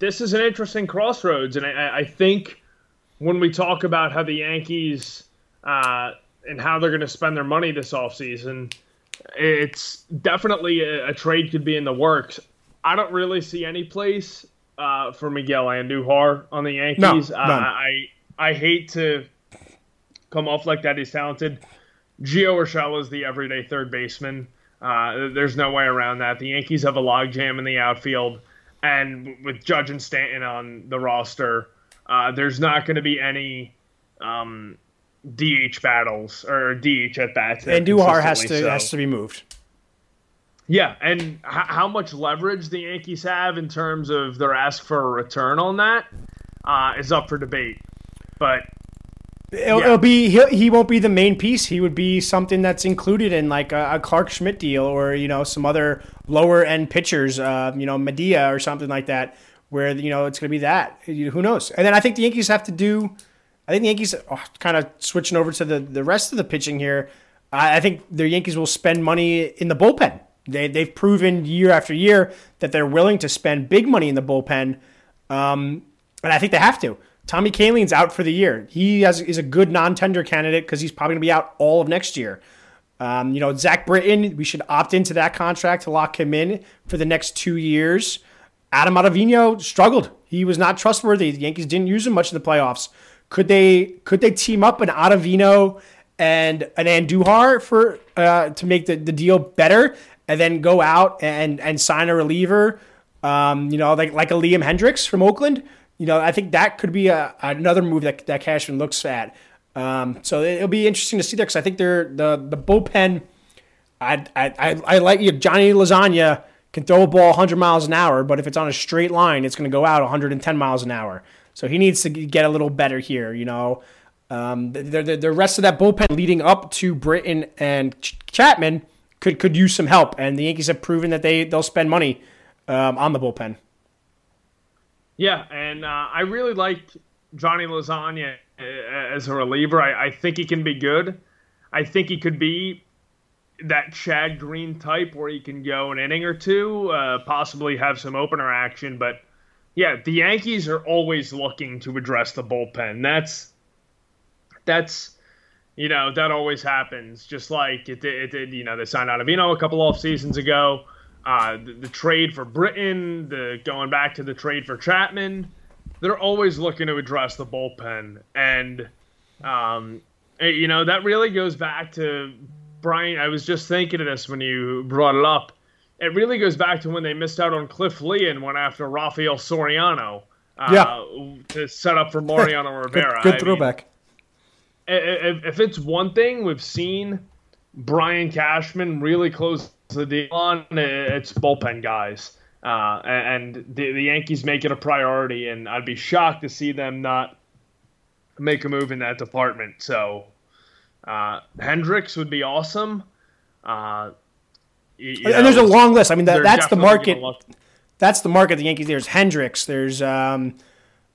this is an interesting crossroads, and I, I think when we talk about how the Yankees uh, and how they're going to spend their money this offseason – it's definitely a, a trade could be in the works. I don't really see any place uh, for Miguel Andujar on the Yankees. No, uh, I I hate to come off like that. He's talented. Gio Urshela is the everyday third baseman. Uh, there's no way around that. The Yankees have a logjam in the outfield, and with Judge and Stanton on the roster, uh, there's not going to be any Um, D H battles or D H at bats. And Duhar has to so. has to be moved. Yeah, and h- how much leverage the Yankees have in terms of their ask for a return on that uh, is up for debate. But it'll, yeah. it'll be he'll, he won't be the main piece. He would be something that's included in like a, a Clark Schmidt deal or you know some other lower end pitchers, uh, you know Medea or something like that, where you know it's going to be that. Who knows? And then I think the Yankees have to do. I think the Yankees oh, kind of switching over to the, the rest of the pitching here. I, I think the Yankees will spend money in the bullpen. They, they've proven year after year that they're willing to spend big money in the bullpen. Um, and I think they have to. Tommy Kahnlein's out for the year. He has, is a good non-tender candidate because he's probably going to be out all of next year. Um, you know, Zach Britton, we should opt into that contract to lock him in for the next two years. Adam Ottavino struggled. He was not trustworthy. The Yankees didn't use him much in the playoffs. Could they could they team up an Ottavino and an Andujar for uh, to make the, the deal better, and then go out and, and sign a reliever, um, you know, like like a Liam Hendriks from Oakland? you know, I think that could be a, another move that, that Cashman looks at. Um, so it'll be interesting to see that because I think they're the the bullpen. I I I, I like you know, Johnny Lasagna can throw a ball one hundred miles an hour, but if it's on a straight line, it's going to go out one hundred ten miles an hour. So he needs to get a little better here, you know. Um, the, the the rest of that bullpen leading up to Britton and Ch- Chapman could could use some help, and the Yankees have proven that they they'll spend money um, on the bullpen. Yeah, and uh, I really liked Johnny Lasagna as a reliever. I, I think he can be good. I think he could be that Chad Green type where he can go an inning or two, uh, possibly have some opener action. But yeah, the Yankees are always looking to address the bullpen. That's that's you know that always happens. Just like it did, it did you know they signed Ottavino a couple off seasons ago. Uh, the, the trade for Britton, the going back to the trade for Chapman. They're always looking to address the bullpen, and um, you know that really goes back to Brian. I was just thinking of this when you brought it up. It really goes back to when they missed out on Cliff Lee and went after Rafael Soriano uh, yeah. to set up for Mariano Rivera. Good, good throwback. I mean, if, if it's one thing we've seen Brian Cashman really close the deal on, it's bullpen guys. Uh, and the, the Yankees make it a priority, and I'd be shocked to see them not make a move in that department. So uh, Hendriks would be awesome. Uh, you know, and there's a long list. I mean, that, that's the market. That's the market. The Yankees. There's Hendriks. There's um,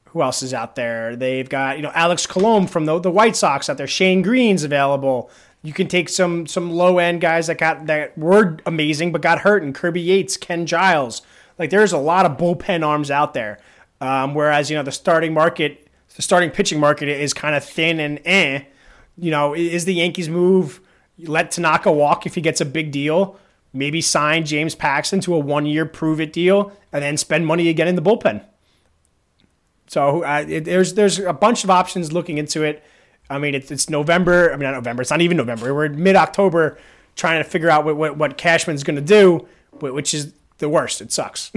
who else is out there? They've got you know Alex Colom from the the White Sox out there. Shane Green's available. You can take some some low end guys that got that were amazing but got hurt, and Kirby Yates, Ken Giles. Like there's a lot of bullpen arms out there, um, whereas you know the starting market, the starting pitching market is kind of thin and eh. You know, is the Yankees move let Tanaka walk if he gets a big deal? Maybe sign James Paxton to a one year prove it deal and then spend money again in the bullpen. So uh, it, there's there's a bunch of options looking into it. I mean, it's it's November. I mean, not November. It's not even November. We're mid-October trying to figure out what, what, what Cashman's going to do, which is the worst. It sucks.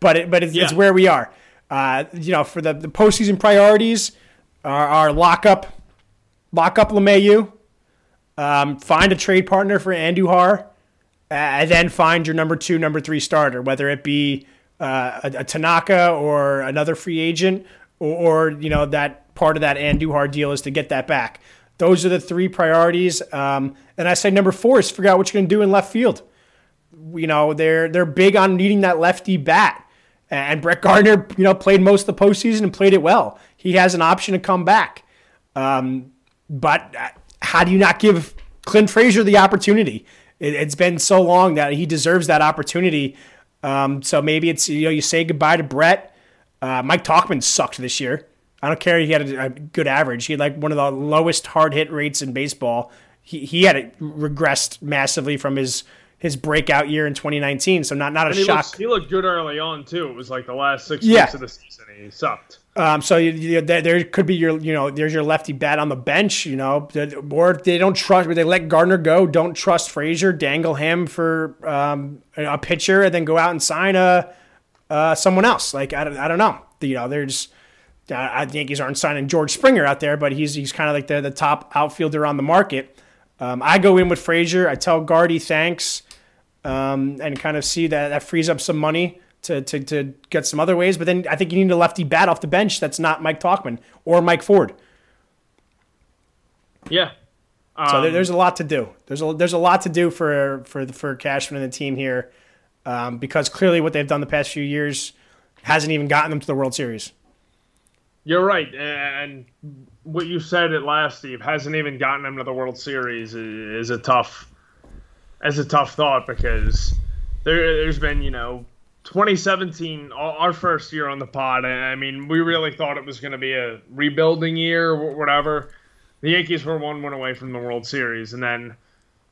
but it, but it's, yeah. it's where we are. Uh, you know, for the, the postseason priorities are, are lock up, lock up LeMahieu, um, find a trade partner for Andujar, and then find your number two, number three starter, whether it be uh, a, a Tanaka or another free agent or, or you know, that – part of that Andujar deal is to get that back. Those are the three priorities. Um, and I say number four is figure out what you're going to do in left field. You know, they're they're big on needing that lefty bat. And Brett Gardner, you know, played most of the postseason and played it well. He has an option to come back. Um, but how do you not give Clint Frazier the opportunity? It, it's been so long that he deserves that opportunity. Um, so maybe it's, you know, you say goodbye to Brett. Uh, Mike Tauchman sucked this year. I don't care if he had a, a good average. He had like one of the lowest hard hit rates in baseball. He he had regressed massively from his, his breakout year in twenty nineteen. So not, not a he shock. Looked, he looked good early on too. It was like the last six yeah. weeks of the season. He sucked. Um, so you, you, there, there could be your you know there's your lefty bat on the bench. You know, or if they don't trust, they let Gardner go. Don't trust Frazier. Dangle him for um, a pitcher, and then go out and sign a uh, someone else. Like I don't I don't know. You know, they're just. Uh, the Yankees aren't signing George Springer out there, but he's he's kind of like the, the top outfielder on the market. Um, I go in with Frazier. I tell Gardy thanks um, and kind of see that that frees up some money to, to to get some other ways. But then I think you need a lefty bat off the bench that's not Mike Tauchman or Mike Ford. Yeah. Um, so there, there's a lot to do. There's a, there's a lot to do for, for, for Cashman and the team here um, because clearly what they've done the past few years hasn't even gotten them to the World Series. You're right, and what you said at last, Steve, hasn't even gotten them to the World Series is a tough, is a tough thought because there, there's been, you know, twenty seventeen, our first year on the pod. I mean, we really thought it was going to be a rebuilding year or whatever. The Yankees were one win away from the World Series, and then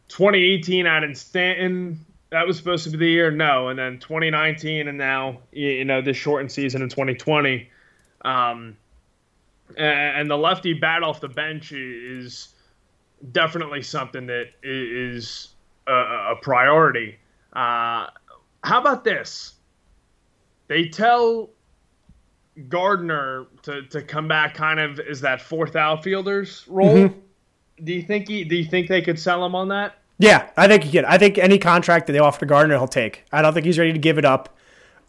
twenty eighteen out in Stanton, that was supposed to be the year. No, and then twenty nineteen, and now you know this shortened season in twenty twenty. Um. And the lefty bat off the bench is definitely something that is a priority. Uh, how about this? They tell Gardner to, to come back kind of is that fourth outfielder's role. Mm-hmm. Do you think he, do you think they could sell him on that? Yeah, I think he could. I think any contract that they offer to Gardner, he'll take. I don't think he's ready to give it up.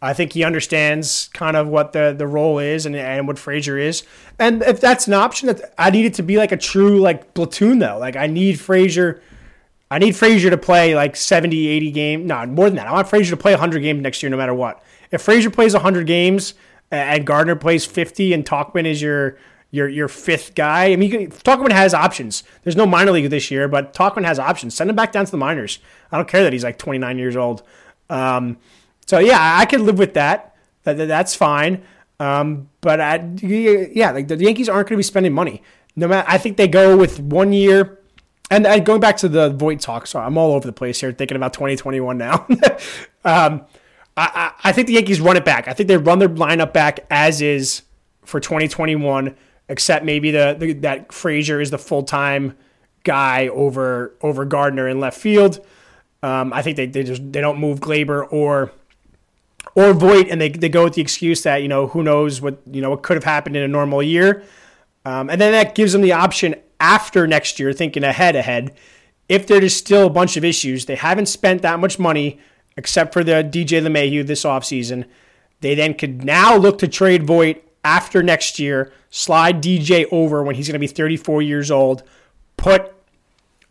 I think he understands kind of what the, the role is and, and what Frazier is. And if that's an option, that I need it to be like a true like platoon though. Like I need Frazier, I need Frazier to play like seventy, eighty games. No, more than that. I want Frazier to play one hundred games next year no matter what. If Frazier plays one hundred games and Gardner plays fifty and Tauchman is your your your fifth guy. I mean, you can, Tauchman has options. There's no minor league this year, but Tauchman has options. Send him back down to the minors. I don't care that he's like twenty-nine years old. Um, so, yeah, I could live with that. that, that that's fine. Um, but, I, yeah, like the Yankees aren't going to be spending money. No matter, I think they go with one year. And, and going back to the Voit talk, sorry, I'm all over the place here thinking about twenty twenty-one now. um I, I think the Yankees run it back. I think they run their lineup back as is for twenty twenty-one, except maybe the, the that Frazier is the full-time guy over over Gardner in left field. Um, I think they, they just they don't move Gleyber or or Voit, and they they go with the excuse that you know who knows what you know what could have happened in a normal year, um, and then that gives them the option after next year, thinking ahead ahead. If there is still a bunch of issues, they haven't spent that much money. Except for the D J LeMahieu this offseason. They then could now look to trade Voit after next year, slide D J over when he's going to be thirty-four years old, put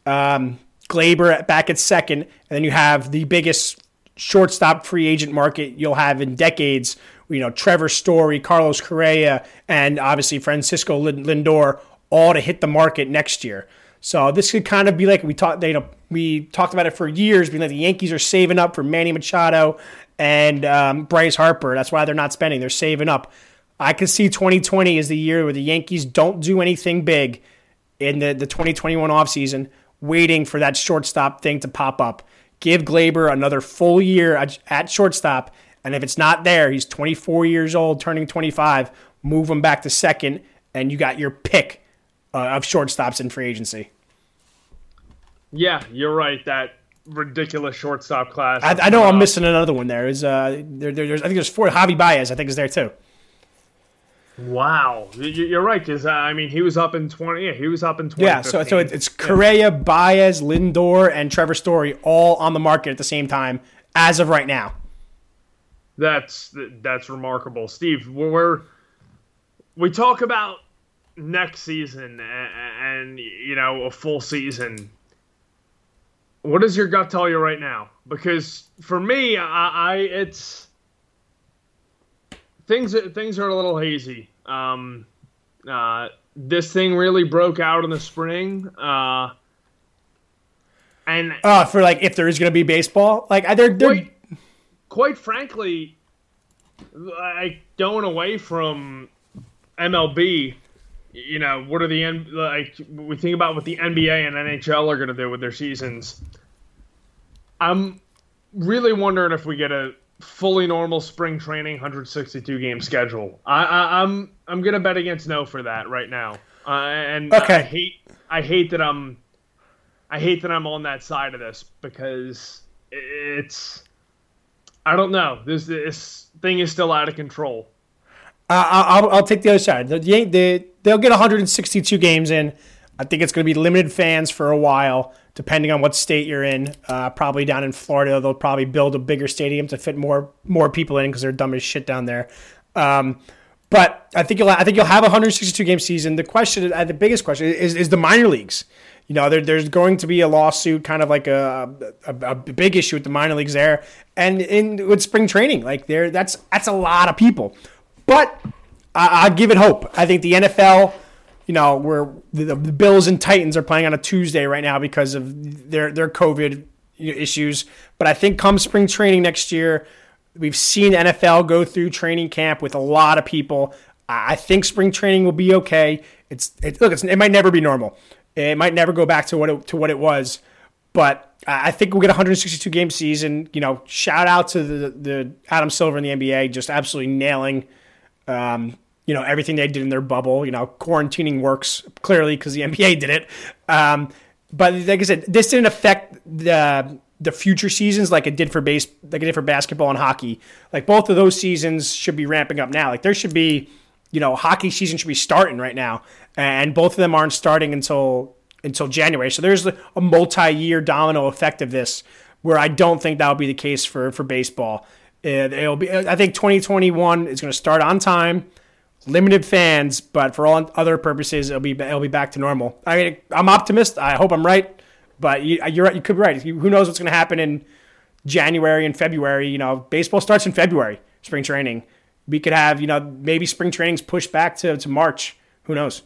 um, Gleyber back at second, and then you have the biggest shortstop free agent market you'll have in decades. You know, Trevor Story, Carlos Correa, and obviously Francisco Lindor all to hit the market next year. So this could kind of be like we talked. You know, we talked about it for years. Being like the Yankees are saving up for Manny Machado and um, Bryce Harper. That's why they're not spending. They're saving up. I could see twenty twenty is the year where the Yankees don't do anything big in the, the twenty twenty-one offseason, waiting for that shortstop thing to pop up. Give Gleyber another full year at, at shortstop, and if it's not there, he's twenty-four years old, turning twenty-five. Move him back to second, and you got your pick uh, of shortstops in free agency. Yeah, you're right. That ridiculous shortstop class. I, I know I'm missing another one. There is uh, there, there, there's I think there's four. Javi Baez, I think, is there too. Wow, you're right. Because uh, I mean, he was up in twenty. Yeah, he was up in twenty. Yeah, so so it's Correa, yeah. Baez, Lindor, and Trevor Story all on the market at the same time as of right now. That's that's remarkable, Steve. We're we talk about next season and, and you know a full season. What does your gut tell you right now? Because for me, I, I it's things. Things are a little hazy. Um, uh, this thing really broke out in the spring, uh, and uh, for like if there is going to be baseball, like they're, they're quite, quite frankly, like going away from M L B. You know, what are the – like we think about what the N B A and N H L are going to do with their seasons. I'm really wondering if we get a fully normal spring training one hundred sixty-two game schedule. I, I, I'm I'm going to bet against no for that right now. Uh, and okay. I hate I hate that I'm I hate that I'm on that side of this because it's – I don't know. This, this thing is still out of control. Uh, I'll, I'll take the other side. The, the, they'll get one hundred sixty-two games in. I think it's going to be limited fans for a while, depending on what state you're in. Uh, probably down in Florida, they'll probably build a bigger stadium to fit more more people in because they're dumb as shit down there. Um, but I think you'll I think you'll have a one hundred sixty-two game season. The question, uh, the biggest question, is is the minor leagues. You know, there, there's going to be a lawsuit, kind of like a, a a big issue with the minor leagues there, and in with spring training, like there that's that's a lot of people. But I, I give it hope. I think the N F L, you know, where the, the Bills and Titans are playing on a Tuesday right now because of their their COVID issues. But I think come spring training next year, we've seen N F L go through training camp with a lot of people. I think spring training will be okay. It's it, look, it's, it might never be normal. It might never go back to what it, to what it was. But I think we'll get a one hundred sixty-two game season. You know, shout out to the the Adam Silver and the N B A just absolutely nailing. Um, you know, everything they did in their bubble, you know, quarantining works clearly because the N B A did it. Um, but like I said, this didn't affect the the future seasons like it did for base, like it did for basketball and hockey. Like both of those seasons should be ramping up now. Like there should be, you know, hockey season should be starting right now, and both of them aren't starting until until January. So there's a multi-year domino effect of this, where I don't think that will be the case for for baseball. It'll be, I think twenty twenty-one is going to start on time, limited fans, but for all other purposes, it'll be it'll be back to normal. I mean, I'm optimist. I hope I'm right, but you, you're right. You could be right. Who knows what's going to happen in January and February? You know, baseball starts in February, spring training. We could have, you know, maybe spring training's pushed back to, to March. Who knows?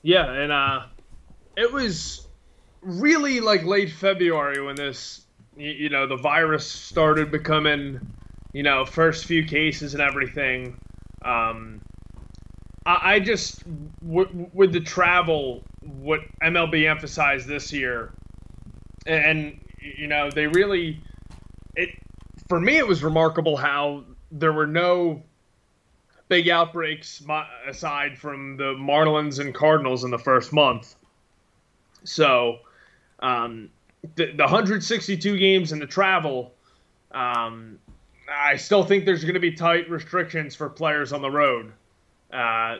Yeah, and uh, it was really like late February when this, you know, the virus started becoming, you know, first few cases and everything. Um, I, I just, w- with the travel, what M L B emphasized this year, and, you know, they really, it for me, it was remarkable how there were no big outbreaks aside from the Marlins and Cardinals in the first month. So, um, The, the one hundred sixty-two games and the travel, um, I still think there's going to be tight restrictions for players on the road, uh,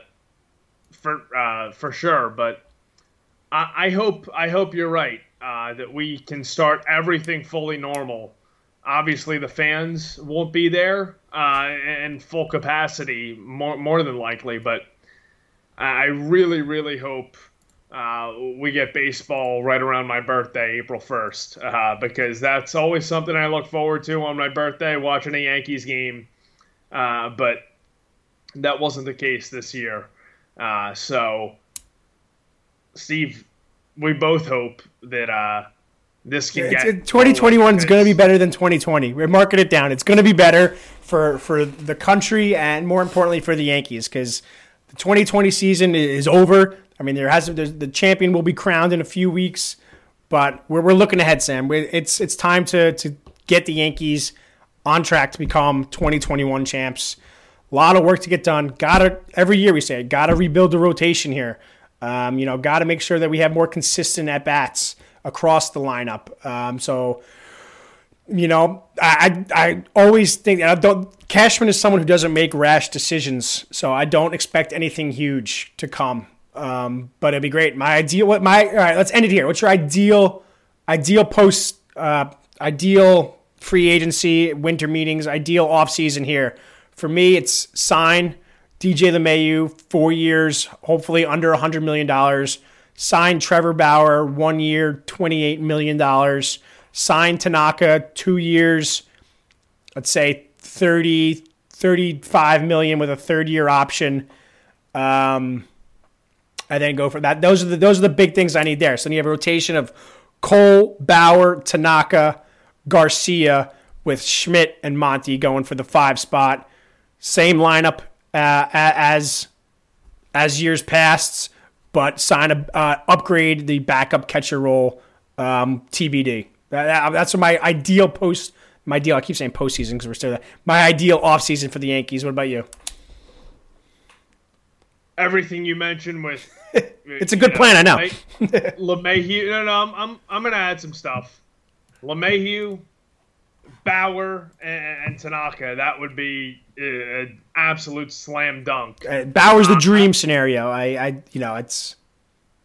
for uh, for sure. But I, I hope I hope you're right, uh, that we can start everything fully normal. Obviously, the fans won't be there uh, in full capacity, more more than likely. But I really, really hope Uh, we get baseball right around my birthday, April first, uh, because that's always something I look forward to on my birthday, watching a Yankees game. Uh, but that wasn't the case this year. Uh, so, Steve, we both hope that uh, this can it's, get... It, twenty twenty-one is going to be better than twenty twenty. We're marking it down. It's going to be better for, for the country and, more importantly, for the Yankees, because the twenty twenty season is over. I mean, there has the champion will be crowned in a few weeks, but we're we're looking ahead, Sam. It's it's time to to get the Yankees on track to become twenty twenty-one champs. A lot of work to get done. Gotta every year we say, gotta rebuild the rotation here. Um, you know, gotta make sure that we have more consistent at bats across the lineup. Um, so, you know, I I, I always think I don't. Cashman is someone who doesn't make rash decisions, so I don't expect anything huge to come. Um, but it'd be great. My ideal, what my, all right, let's end it here. What's your ideal, ideal post, uh, ideal free agency, winter meetings, ideal off season here? For me, it's sign D J LeMahieu, four years, hopefully under a hundred million dollars. Sign Trevor Bauer, one year, twenty-eight million dollars. Sign Tanaka, two years, let's say thirty, thirty-five million with a third year option. Um, And then go for that. Those are the those are the big things I need there. So you have a rotation of Cole, Bauer, Tanaka, Garcia, with Schmidt and Monty going for the five spot. Same lineup uh, as as years past, but sign a uh, upgrade the backup catcher role. Um, T B D. That, that's my ideal post. My ideal. I keep saying postseason because we're still there. My ideal offseason for the Yankees. What about you? Everything you mentioned with it's a good know, plan, I know. LeMahieu, no, no, I'm, I'm, I'm gonna add some stuff. LeMahieu, Bauer, and, and Tanaka. That would be an absolute slam dunk. Uh, Bauer's the dream uh, scenario. I, I, you know, it's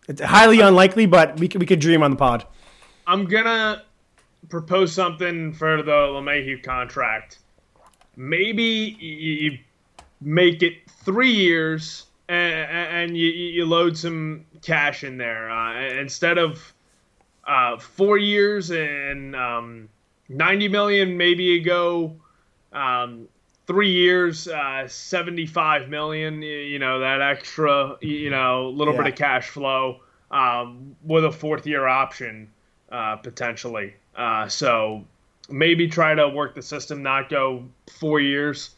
it's highly I'm, unlikely, but we could, we could dream on the pod. I'm gonna propose something for the LeMahieu contract. Maybe you make it three years. And, and you, you load some cash in there uh, instead of uh, four years and um, ninety million. Maybe you go um, three years, uh, seventy-five million. You know that extra, you know, little yeah. bit of cash flow um, with a fourth year option uh, potentially. Uh, so maybe try to work the system, not go four years.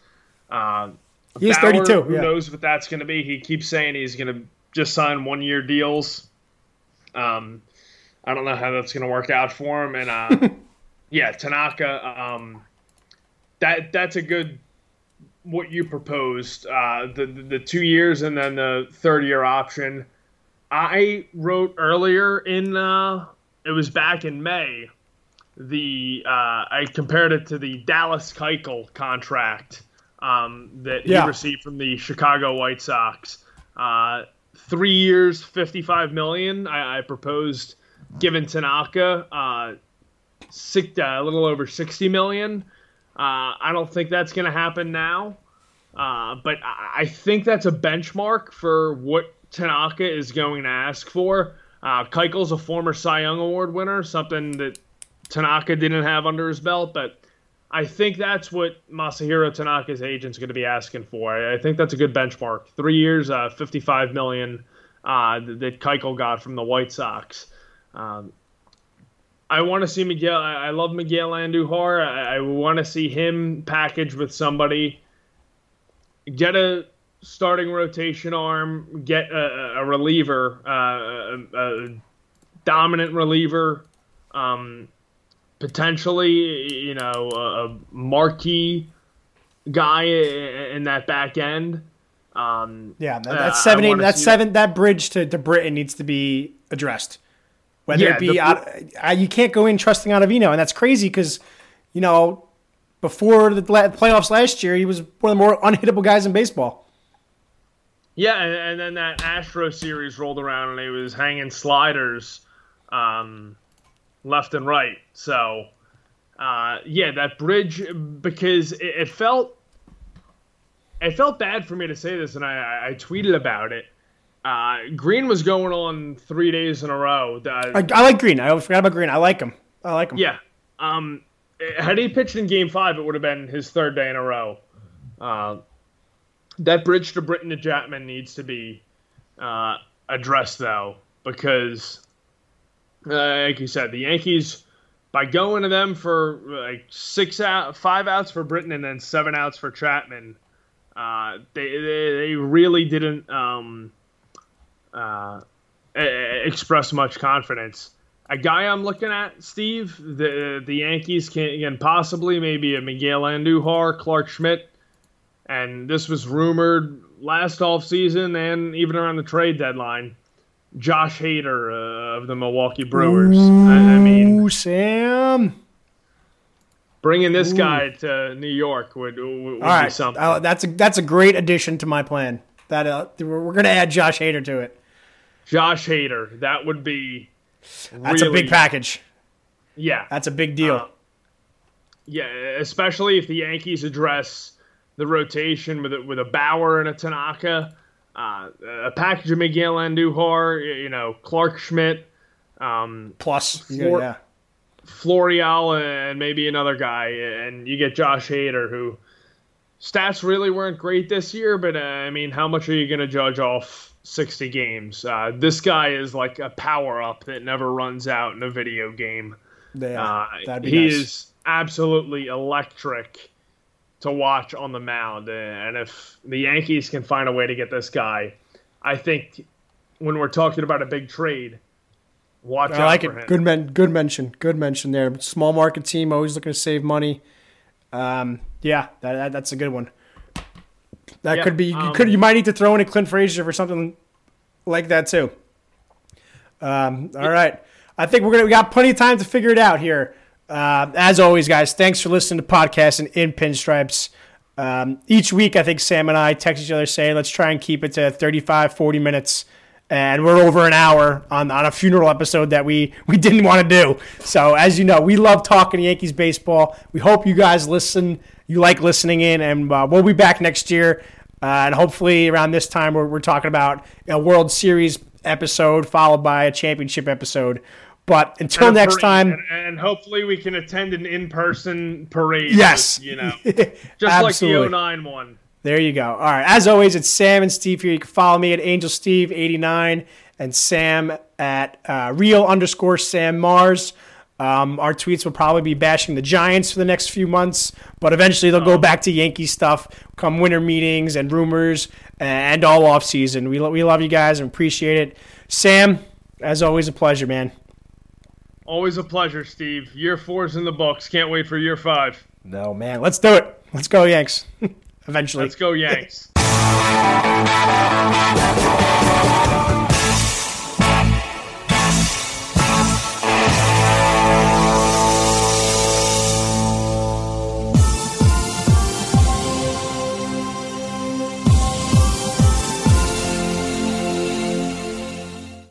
Uh, He's Bauer, thirty-two. Who yeah. knows what that's going to be? He keeps saying he's going to just sign one-year deals. Um, I don't know how that's going to work out for him. And uh, yeah, Tanaka. Um, that that's a good what you proposed. Uh, the, the the two years and then the third-year option. I wrote earlier in uh, it was back in May the uh, I compared it to the Dallas Keuchel contract um, that yeah. he received from the Chicago White Sox. Uh, three years, fifty-five million dollars. I, I proposed giving Tanaka uh, six, uh, a little over sixty million dollars. Uh, I don't think that's going to happen now, uh, but I think that's a benchmark for what Tanaka is going to ask for. Uh, Keuchel's a former Cy Young Award winner, something that Tanaka didn't have under his belt, but I think that's what Masahiro Tanaka's agent's going to be asking for. I think that's a good benchmark. Three years, uh, fifty-five million dollars uh, that Keuchel got from the White Sox. Um, I want to see Miguel. I love Miguel Andujar. I, I want to see him packaged with somebody. Get a starting rotation arm. Get a, a reliever, uh, a, a dominant reliever. Um, potentially, you know, a marquee guy in that back end. Um, yeah, that, that's seven. Uh, eight, that's seven. That, that bridge to, to Britton needs to be addressed. Whether yeah, it be, the, uh, you can't go in trusting Ottavino, and that's crazy because, you know, before the playoffs last year, he was one of the more unhittable guys in baseball. Yeah, and, and then that Astro series rolled around, and he was hanging sliders um, left and right. So, uh, yeah, that bridge, because it, it felt it felt bad for me to say this, and I, I tweeted about it. Uh, Green was going on three days in a row. Uh, I, I like Green. I forgot about Green. I like him. I like him. Yeah. Um, had he pitched in Game Five, it would have been his third day in a row. Uh, that bridge to Britton to Chapman needs to be uh, addressed, though, because, uh, like you said, the Yankees, by going to them for like six out, five outs for Britton, and then seven outs for Chapman, uh, they, they they really didn't. Um, Uh, express much confidence. A guy I'm looking at, Steve, the the Yankees can, can possibly maybe a Miguel Andujar, Clark Schmidt, and this was rumored last offseason and even around the trade deadline, Josh Hader uh, of the Milwaukee Brewers. Ooh, I, I mean, Sam, bringing this Ooh. guy to New York would, would, would All be right. something. Uh, that's a that's a great addition to my plan. That uh, we're going to add Josh Hader to it. Josh Hader, that would be really, that's a big package. Yeah. That's a big deal. Uh, yeah, especially if the Yankees address the rotation with a, with a Bauer and a Tanaka, uh, a package of Miguel Andujar, you know, Clark Schmidt. Um, Plus, Flor- yeah. Florial and maybe another guy, and you get Josh Hader, who stats really weren't great this year, but, uh, I mean, how much are you going to judge off sixty games? Uh, this guy is like a power-up that never runs out in a video game. Yeah, uh, that'd be he nice. is absolutely electric to watch on the mound, and if the Yankees can find a way to get this guy, I think when we're talking about a big trade, watch I out like for it. him. Good, men- good mention. Good mention there. Small market team, always looking to save money. Um, yeah, that, that that's a good one. That yeah, could be you um, could you might need to throw in a Clint Frazier for something like that too. Um, all yeah. right, I think we're gonna we got plenty of time to figure it out here. Uh, as always, guys, thanks for listening to Podcasting in Pinstripes. Um, each week, I think Sam and I text each other saying let's try and keep it to thirty-five, forty minutes, and we're over an hour on on a funeral episode that we, we didn't want to do. So, as you know, we love talking Yankees baseball. We hope you guys listen. You like listening in, and uh, we'll be back next year. Uh, and hopefully around this time, we're, we're talking about a World Series episode followed by a championship episode. But until next parade. time. And, and hopefully we can attend an in-person parade. Yes. With, you know, just like the oh nine one. There you go. All right. As always, it's Sam and Steve here. You can follow me at Angel Steve eighty-nine and Sam at uh, real underscore Sam Mars. Um, our tweets will probably be bashing the Giants for the next few months, but eventually they'll go back to Yankee stuff, come winter meetings and rumors and all off season. We, lo- we love you guys and appreciate it. Sam, as always, a pleasure, man. Always a pleasure, Steve. Year four's in the books. Can't wait for year five. No, man. Let's do it. Let's go, Yanks. Eventually. Let's go, Yanks.